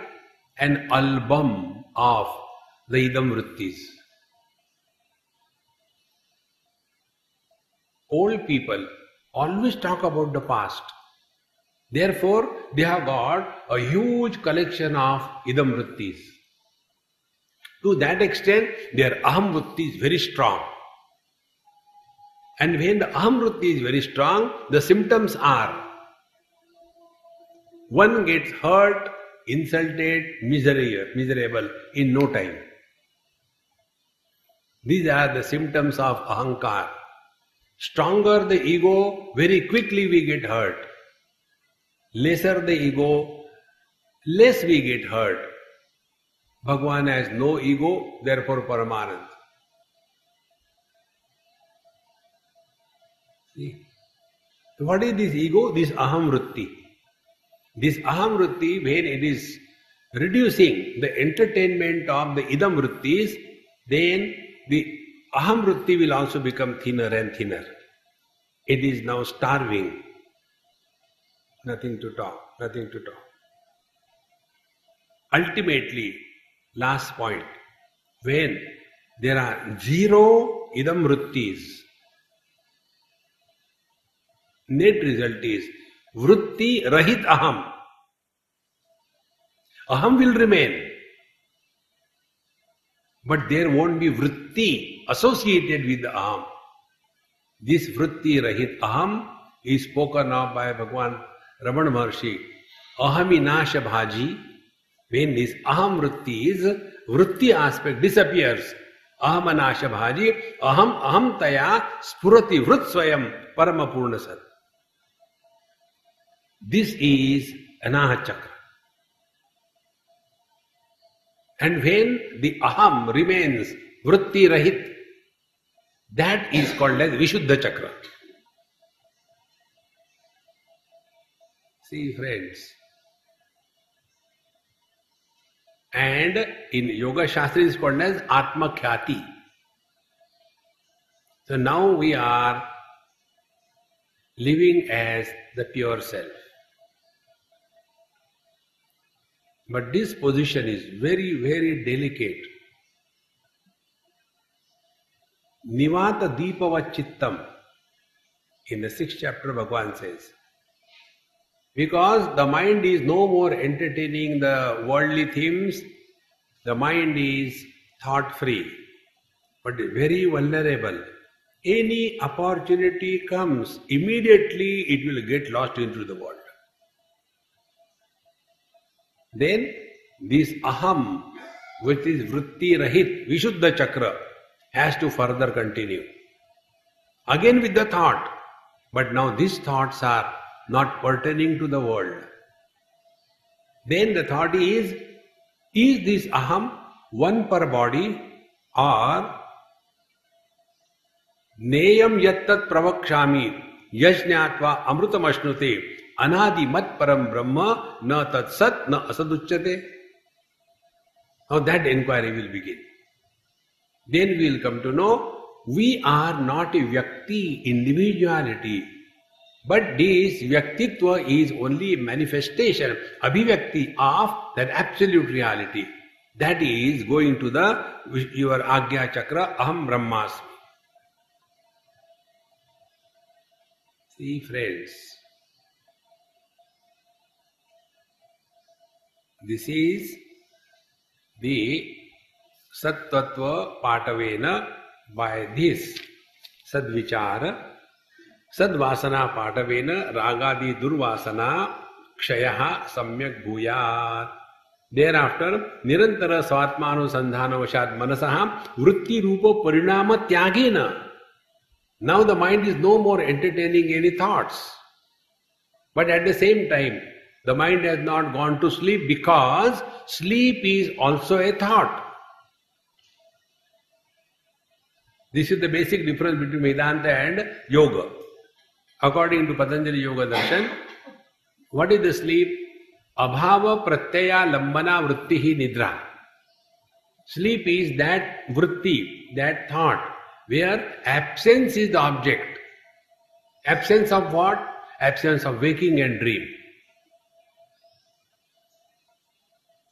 an album of the idam vrittis. Old people always talk about the past. Therefore, they have got a huge collection of idam vrittis. To that extent, their aham vritti is very strong. And when the aham vritti is very strong, the symptoms are one gets hurt, insulted, miserable in no time. These are the symptoms of ahankar. Stronger the ego, very quickly we get hurt. Lesser the ego, less we get hurt. Bhagavan has no ego, therefore Paramanand. See? What is this ego? This aham vritti. This aham vritti, when it is reducing the entertainment of the idam vrittis, then the aham vritti will also become thinner and thinner. It is now starving. Nothing to talk, nothing to talk. Ultimately, last point, when there are zero idam vrittis, net result is vritti rahit aham. Aham will remain, but there won't be vritti associated with the aham. This vritti rahit aham is spoken of by Bhagavan Ramana Maharshi. Ahami nasha bhaji. When this aham vritti is, vritti aspect disappears. Aham anasha bhaji, aham aham taya spurati vrit swayam paramapurna sat. This is anaha chakra. And when the aham remains vritti rahit, that is called as vishuddha chakra. See friends. And in Yoga Shastra is called as Atma Khyati. So now we are living as the pure self. But this position is very, very delicate. Nivata Deepava Chittam. In the sixth chapter, Bhagavan says, because the mind is no more entertaining the worldly themes, the mind is thought-free, but very vulnerable. Any opportunity comes, immediately it will get lost into the world. Then this aham, which is vritti rahit, vishuddha chakra, has to further continue. Again with the thought, but now these thoughts are not pertaining to the world. Then the thought is, is this aham one per body or neyam yattat pravakshami yajñatva amrutamashnute anadi mat param brahma na tat sat na asaduchyate? Now that inquiry will begin. Then we will come to know we are not a vyakti, individuality, but this Vyaktitva is only a manifestation, Abhivyakti of that absolute reality. That is going to the your Agya Chakra, Aham Brahmasmi. See friends, this is the Sattvatva Patavena by this Sadvichara. Sadvasana patavena ragadi durvasana kshayaha samyak bhuyat. Thereafter, nirantara swatmanu sandhana vashad manasaha vritti rupo parinama tyagena. Now the mind is no more entertaining any thoughts. But at the same time, the mind has not gone to sleep because sleep is also a thought. This is the basic difference between Vedanta and Yoga. According to Patanjali Yoga Darshan, what is the sleep? Abhava pratyaya lambana vrittihi nidra. Sleep is that vritti, that thought, where absence is the object. Absence of what? Absence of waking and dream.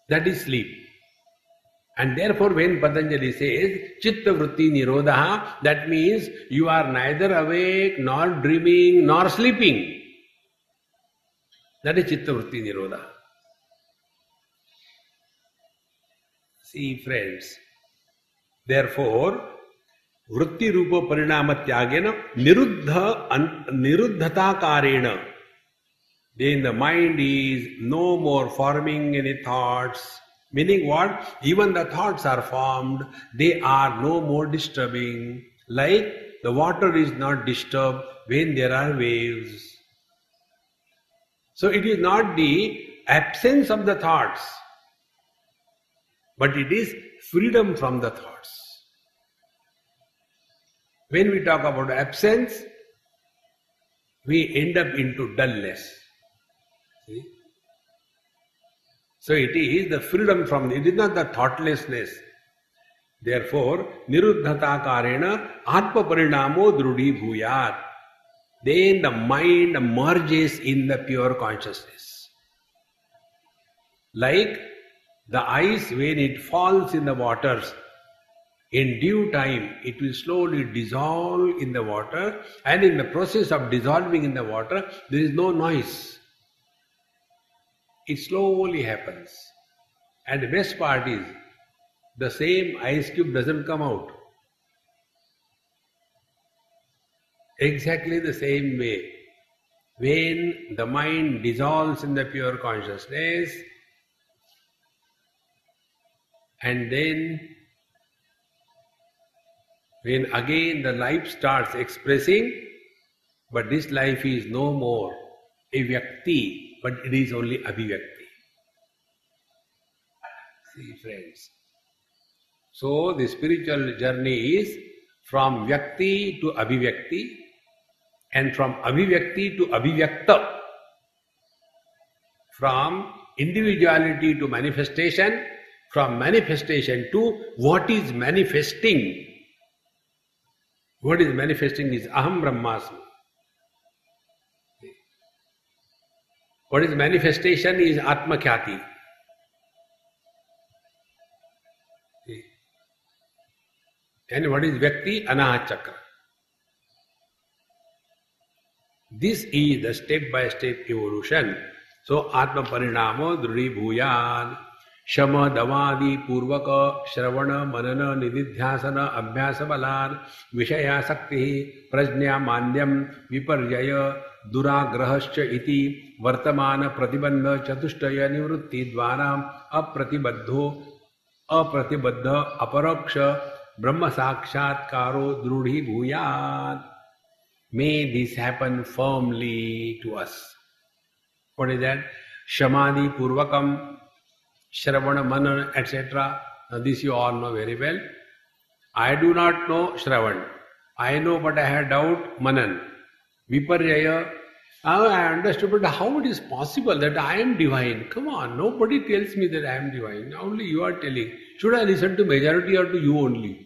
That is sleep. And therefore when Patanjali says, Chitta Vritti Nirodha, that means you are neither awake, nor dreaming, nor sleeping. That is Chitta Vritti Nirodha. See friends, therefore, Vritti Rupa Parinamatyagena Niruddha Niruddhata Karena. Then the mind is no more forming any thoughts. Meaning what? Even the thoughts are formed, they are no more disturbing. Like the water is not disturbed when there are waves. So it is not the absence of the thoughts, but it is freedom from the thoughts. When we talk about absence, we end up into dullness. See? So it is the freedom from, it is not the thoughtlessness. Therefore, niruddhata karena atma parinamo drudi bhuyat. Then the mind merges in the pure consciousness. Like the ice when it falls in the waters, in due time it will slowly dissolve in the water, and in the process of dissolving in the water, there is no noise. It slowly happens. And the best part is, the same ice cube doesn't come out. Exactly the same way, when the mind dissolves in the pure consciousness, and then when again the life starts expressing, but this life is no more a vyakti, but it is only abhivyakti. See friends. So the spiritual journey is from vyakti to abhivyakti and from abhivyakti to abhivyakta. From individuality to manifestation, from manifestation to what is manifesting. What is manifesting is Aham Brahmasmi. What is manifestation is Atmakhyati. And what is Vyakti? Anahat Chakra. This is the step-by-step evolution. So, Atma Parinamo Dhri Bhuyan Shama Davadi Purvaka Shravana Manana Nididhyasana Abhyasa Balan Vishaya Saktihi Prajna Mandyam Viparjaya Duragrahascha Iti Vartamana Pratibandha Chatushtaya Nivrutti Dvaram Apratibaddho Apratibaddha Aparaksha Brahma Sakshatkaro Drudhi Bhuyan. May this happen firmly to us. What is that? Shamadhi Purvakam, Shravana Manan, et cetera. Now this you all know very well. I do not know Shravan. I know, but I had doubt Manan. Viparjaya. Oh, I understood, but how it is possible that I am divine? Come on, nobody tells me that I am divine. Only you are telling. Should I listen to majority or to you only?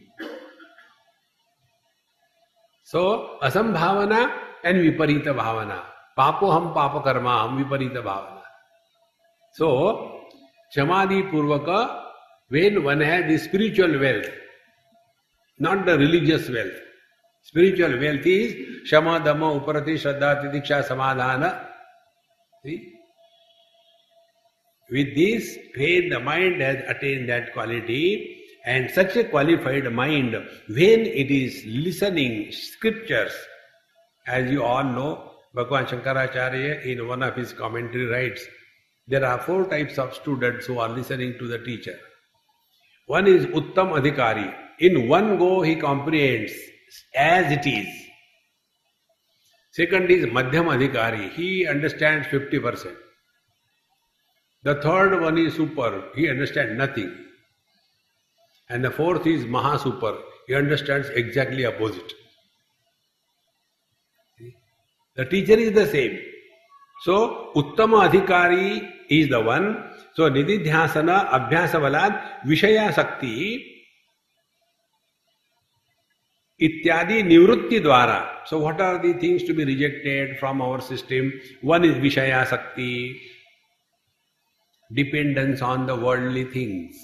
So, asambhavana and viparita bhavana. Papoham papakarmaham viparita bhavana. So, samadhi purvaka, when one has the spiritual wealth, not the religious wealth. Spiritual wealth is Shama, Dhamma, Uparati, Shraddha, Tidiksha, Samadhana. See? With this, when the mind has attained that quality, and such a qualified mind, when it is listening scriptures, as you all know, Bhagavan Shankaracharya in one of his commentary writes, there are four types of students who are listening to the teacher. One is Uttam Adhikari. In one go he comprehends as it is. Second is Madhyam Adhikari. He understands fifty percent. The third one is Super. He understands nothing. And the fourth is Mahasuper. He understands exactly opposite. The teacher is the same. So, Uttama Adhikari is the one. So, Nididhyasana, Abhyasa Valad, Vishaya Sakti, Ityadi Nivrutti Dwara. So, what are the things to be rejected from our system? One is Vishaya Sakti, dependence on the worldly things.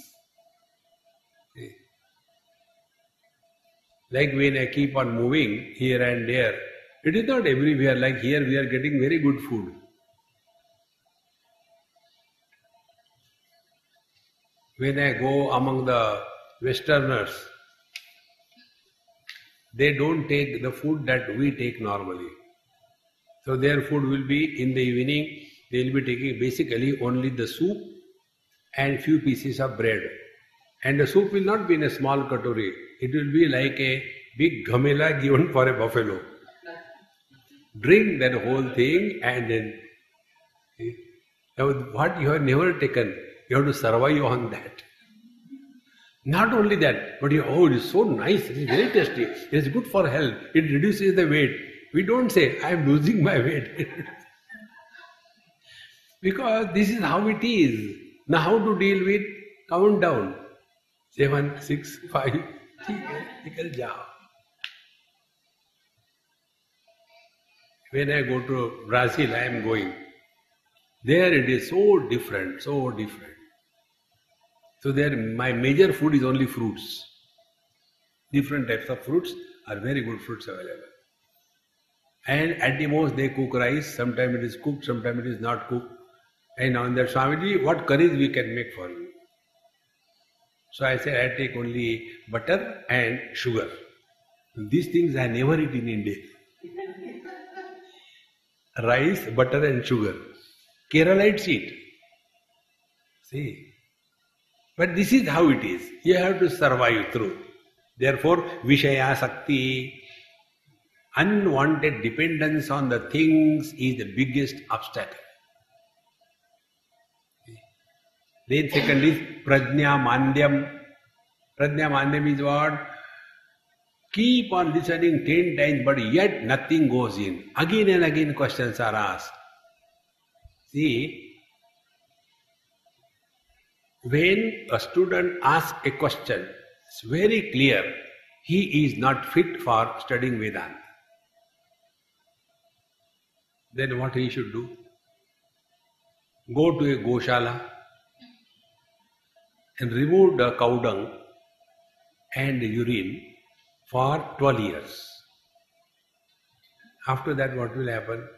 Like when I keep on moving here and there, it is not everywhere. Like here we are getting very good food. When I go among the Westerners, they don't take the food that we take normally. So their food will be in the evening, they will be taking basically only the soup and few pieces of bread. And the soup will not be in a small katori. It will be like a big ghamela given for a buffalo. Drink that whole thing and then... See? Now what you have never taken, you have to survive on that. Not only that, but you, oh, it is so nice, it is very tasty, it is good for health, it reduces the weight. We don't say, I am losing my weight. Because this is how it is. Now how to deal with countdown. Seven, six, five, nikal jao. When I go to Brazil, I am going. There it is so different, so different. So there my major food is only fruits. Different types of fruits are very good fruits available. And at the most they cook rice. Sometimes it is cooked, sometimes it is not cooked. And on that, Swamiji, what curries we can make for you? So I said, I take only butter and sugar. These things I never eat in India. Rice, butter and sugar. Keralites eat. See? But this is how it is. You have to survive through. Therefore, Vishaya Sakti, unwanted dependence on the things is the biggest obstacle. Then second is Prajna Mandyam. Prajna Mandyam is what? Keep on listening ten times but yet nothing goes in. Again and again questions are asked. See, when a student asks a question, it's very clear he is not fit for studying Vedanta. Then what he should do? Go to a Goshala and removed the cow dung and urine for twelve years. After that, what will happen?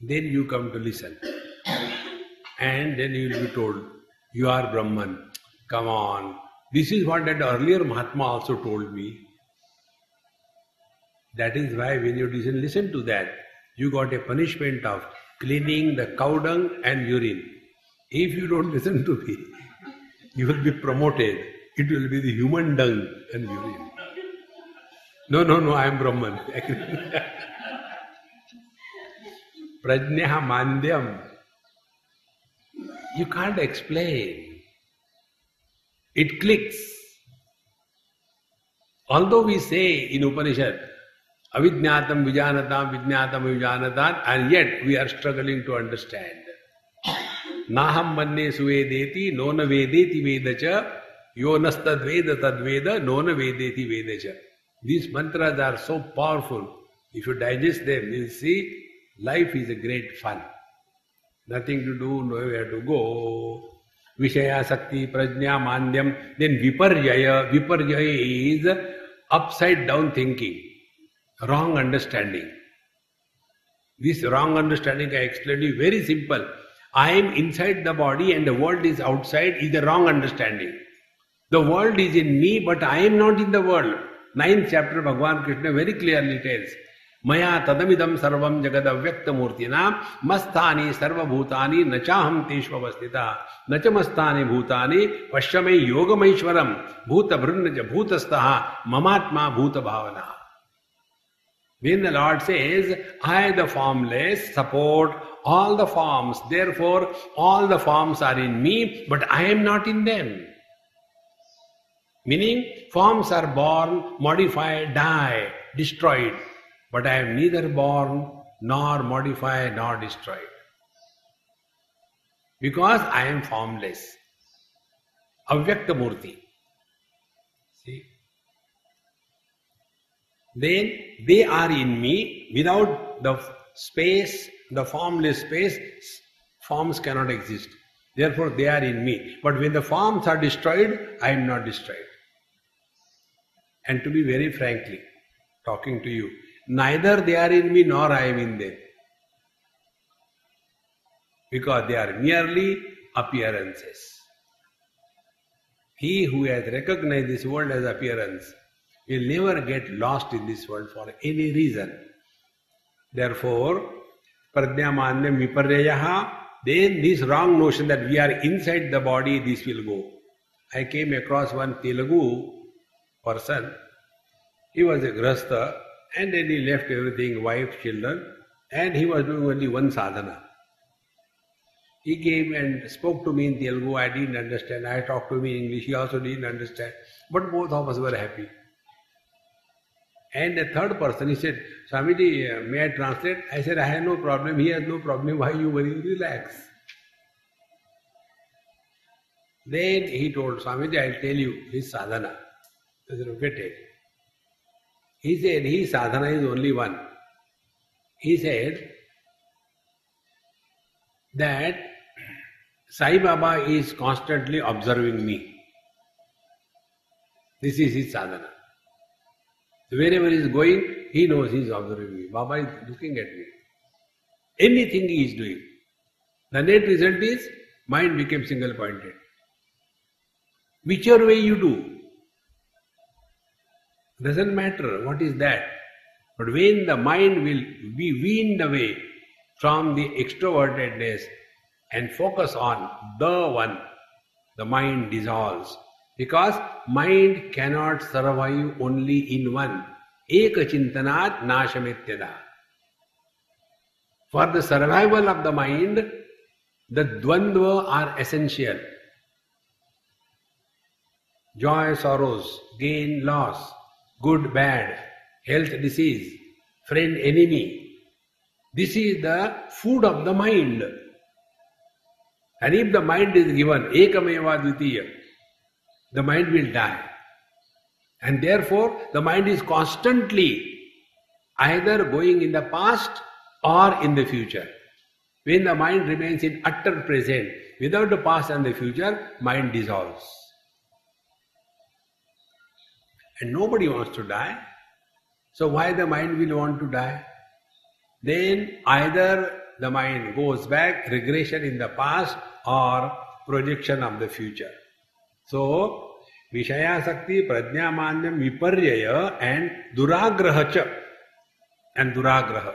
Then you come to listen. And then you will be told, you are Brahman. Come on. This is what that earlier Mahatma also told me. That is why when you listen, listen to that, you got a punishment of cleaning the cow dung and urine. If you don't listen to me, you will be promoted. It will be the human dung and urine. No, no, no, I am Brahman. Prajnaha Mandyam. You can't explain. It clicks. Although we say in Upanishad, Avidnyātam vijānatāṁ vijñātam vijānatāṁ, and yet we are struggling to understand. Naham manne suvedeti nona vedeti vedacha yonastad veda tadveda nona vedeti vedacha. These mantras are so powerful. If you digest them, you will see life is a great fun. Nothing to do, nowhere to go. Vishaya sakti prajna mandyam. Then viparjaya. Viparjaya is upside down thinking. Wrong understanding. This wrong understanding I explained to you, very simple. I am inside the body and the world is outside is the wrong understanding. The world is in me, but I am not in the world. Ninth chapter of Bhagavan Krishna very clearly tells, Maya tadamidam sarvam jagadavyakta murtina mastani sarva bhutani nachaham teshvavastita nachamastani bhutani pashyame yogamaishwaram bhuta brunnaja bhutastaha mamatma bhuta bhavanaha. When the Lord says, I the formless support all the forms, therefore all the forms are in me, but I am not in them. Meaning, forms are born, modified, die, destroyed, but I am neither born, nor modified, nor destroyed. Because I am formless. Avyakta Murti. See? Then they are in me. Without the space, the formless space, forms cannot exist. Therefore, they are in me. But when the forms are destroyed, I am not destroyed. And to be very frankly, talking to you, neither they are in me nor I am in them. Because they are merely appearances. He who has recognized this world as appearance will never get lost in this world for any reason. Therefore, pradnyamanyam viparyayaha, then this wrong notion that we are inside the body, this will go. I came across one Telugu person. He was a grahastha and then he left everything, wife, children, and he was doing only one sadhana. He came and spoke to me in Telugu. I didn't understand. I talked to him in English. He also didn't understand. But both of us were happy. And the third person, he said, Swamiji, may I translate? I said, I have no problem. He has no problem. Why you worry? Relax. Then he told, Swamiji, I will tell you his sadhana. I said, okay, take. He said, his sadhana is only one. He said that Sai Baba is constantly observing me. This is his sadhana. Wherever he is going, he knows he is observing me. Baba is looking at me. Anything he is doing. The net result is, mind becomes single-pointed. Whichever way you do, doesn't matter what is that. But when the mind will be weaned away from the extrovertedness and focus on the one, the mind dissolves. Because mind cannot survive only in one. Ek chintanat nasa. For the survival of the mind, the dvandva are essential. Joy, sorrows, gain, loss, good, bad, health, disease, friend, enemy. This is the food of the mind. And if the mind is given, ekameva dvitiya, the mind will die. And therefore, the mind is constantly either going in the past or in the future. When the mind remains in utter present, without the past and the future, mind dissolves. And nobody wants to die. So why the mind will want to die? then either the mind goes back, regression in the past or projection of the future. So, Vishayasakti, Prajnamanyam, Viparyaya and Duragrahacha. And Duragraha.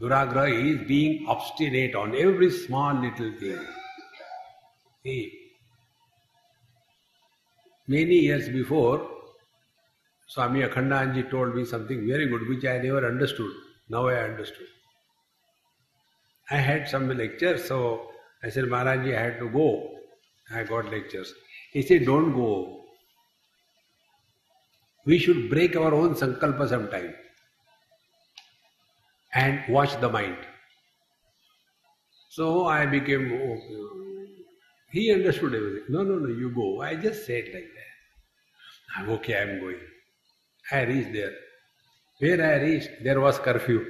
Duragraha is being obstinate on every small little thing. See, many years before, Swami Akhandanji told me something very good which I never understood. Now I understood. I had some lectures, so I said, Maharaji, I had to go. I got lectures. He said, don't go. We should break our own sankalpa sometime and watch the mind. So I became, okay. He understood everything. No, no, no, you go. I just said like that. I'm okay, I'm going. I reached there. Where I reached, there was curfew.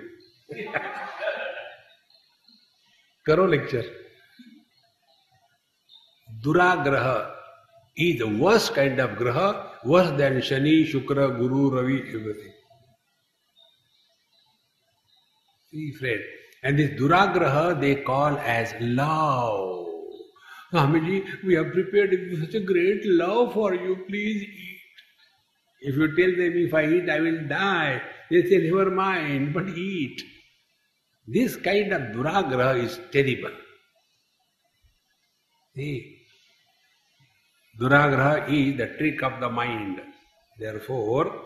Karo lecture. Duragraha is the worst kind of graha, worse than Shani, Shukra, Guru, Ravi, everything. See, friend. And this duragraha they call as love. Swamiji, we have prepared such a great love for you, please eat. If you tell them, if I eat, I will die, they say, never mind, but eat. This kind of duragraha is terrible. See, duragraha is the trick of the mind. Therefore,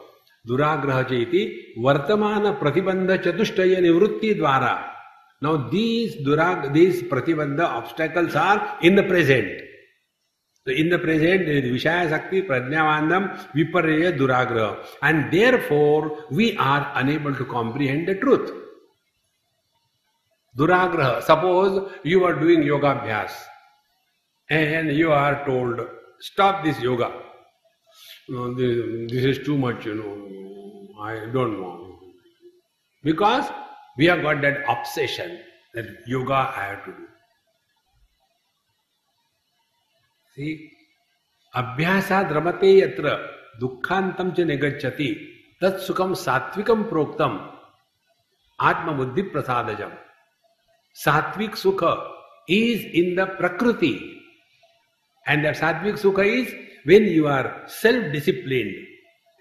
duragraha chaiti vartamana pratibandha chatushtaya nivrutti dvara. Now these durag, these pratibandha obstacles are in the present. So in the present, there is Vishaya Sakti, Prajnavandam, Viparaya, Duragraha. And therefore, we are unable to comprehend the truth. Duragraha. Suppose you are doing yoga abhyas and you are told, stop this yoga. No, this, this is too much, you know, I don't want. Because we have got that obsession that yoga I have to do. See, abhyasa dramate yatra dukkhantam cha negacchati tat sukham satvikam proktam atma buddhi prasadajam. Satvik sukha is in the prakriti. And that satvik sukha is when you are self-disciplined.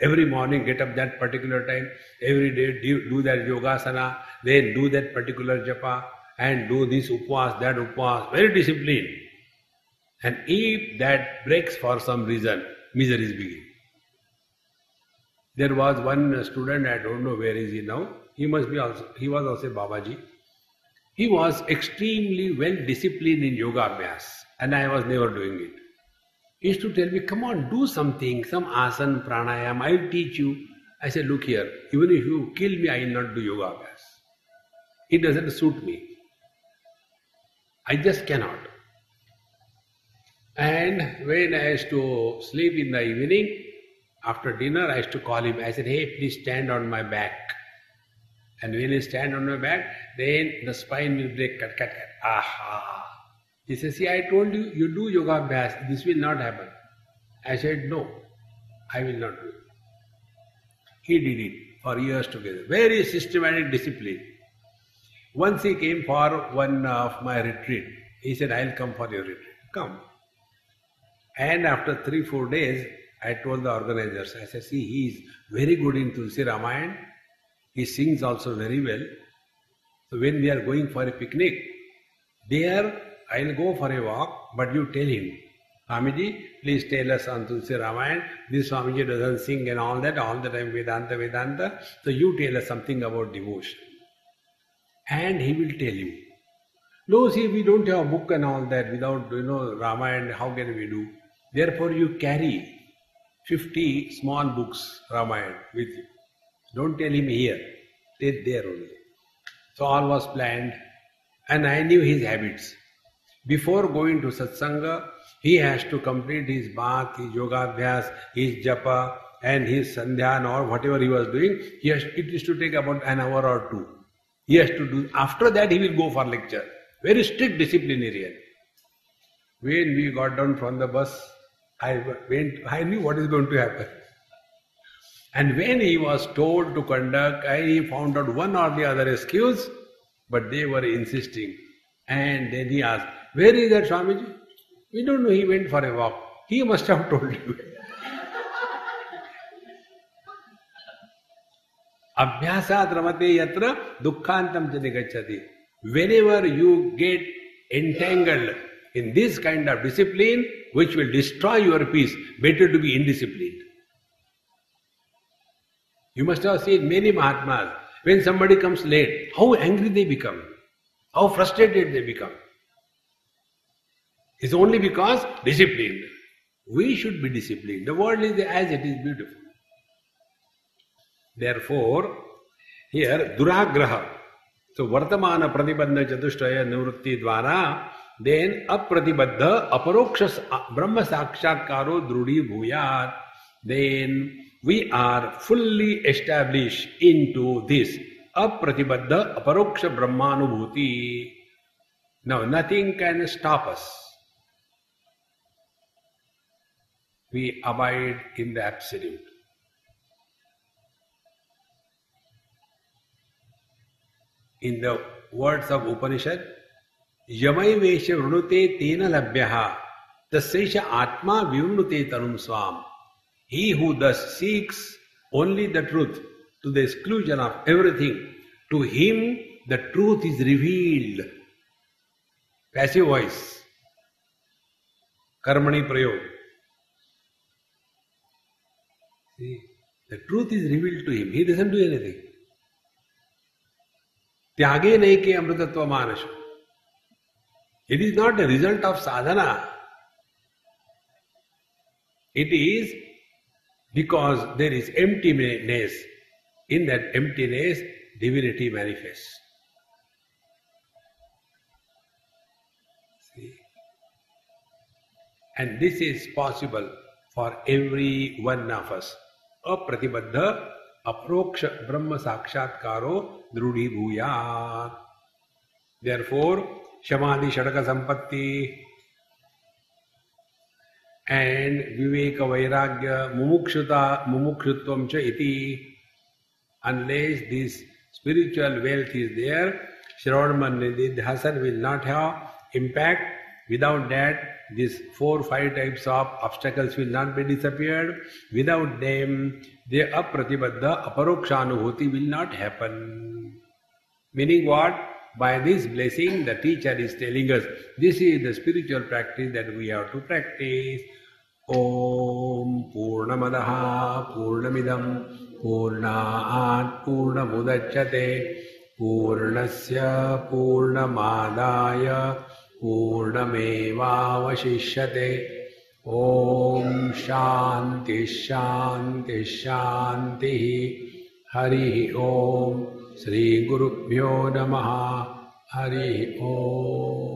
Every morning get up that particular time, every day do, do that yogasana, then do that particular japa and do this upvas, that upvas, very disciplined. And if that breaks for some reason, miseries begin. There was one student, I don't know where is he now, he must be also, he was also Babaji. He was extremely well disciplined in yoga abhyas and I was never doing it. He used to tell me, come on, do something, some asana, pranayama, I will teach you. I said, look here, even if you kill me, I will not do yoga abhyas. It doesn't suit me. I just cannot. And when I used to sleep in the evening, after dinner I used to call him. I said, hey, please stand on my back. And when he stand on my back, then the spine will break, cut, cut, cut. Aha! He says, see, I told you, you do yoga abhyas, this will not happen. I said, no, I will not do it. He did it for years together. Very systematic discipline. Once he came for one of my retreat. He said, I'll come for your retreat. Come. And after three, four days, I told the organizers, I said, see, he is very good in Tulsi Ramayana. He sings also very well. So when we are going for a picnic, there I will go for a walk, but you tell him, Swamiji, please tell us on Tulsi Ramayana, this Swamiji doesn't sing and all that, all the time Vedanta, Vedanta. So you tell us something about devotion. And he will tell you. No, see, we don't have a book and all that without, you know, Ramayana, how can we do? Therefore, you carry fifty small books, Ramayana, with you. Don't tell him here, tell there only. So all was planned and I knew his habits. Before going to satsanga, he has to complete his bath, his yoga abhyas, his japa and his sandhyan or whatever he was doing. He has, it used to take about an hour or two. He has to do, after that he will go for lecture. Very strict disciplinarian. When we got down from the bus, I went, I knew what is going to happen. And when he was told to conduct, I found out one or the other excuse, but they were insisting. And then he asked, where is that Swamiji? We don't know, he went for a walk. He must have told you. Abhyasat ramate yatra dukkhantam janigacchati. Whenever you get entangled in this kind of discipline, which will destroy your peace, better to be indisciplined. You must have seen many Mahatmas, when somebody comes late, how angry they become, how frustrated they become. It's only because discipline. We should be disciplined. The world is as it is beautiful. Therefore, here, duragraha. So, vartamana pratibandha chatushtaya nivritti dvara, then apratibandha aparoksha brahma sakshatkaro drudi bhuyat. Then we are fully established into this apratibandha aparoksha brahmanubhuti. Now, nothing can stop us. We abide in the Absolute. In the words of Upanishad, Yamaivesha vrunute tena labhyaha tassesha atma vivnute tanum swam. He who thus seeks only the truth to the exclusion of everything, to him the truth is revealed. Passive voice. Karmani prayog. See, the truth is revealed to him. He doesn't do anything. Tyage naike amritatva manashu. It is not a result of sadhana. It is because there is emptiness. In that emptiness, divinity manifests. See? And this is possible for every one of us. Apratibandha, aproksha, brahma sakshatkaro, drudi bhuya. Therefore, shamadhi shadaka sampatti and viveka vairagya mumukshata mumukshutvam cha iti. Unless this spiritual wealth is there, Shravanamani Dhyasan will not have impact. Without that, these four, five types of obstacles will not be disappeared. Without them, the apratibandha, aparokshanuhuti will not happen. Meaning what? By this blessing, the teacher is telling us, this is the spiritual practice that we have to practice. Om Purnamadaha Purnamidam Purnat Purnamudachyate Purnasya Purnamadaya Purnameva Vasishyate. Om Shanti Shanti Shanti. Hari Om Sri Gurubhyo Namaha. Hari Om.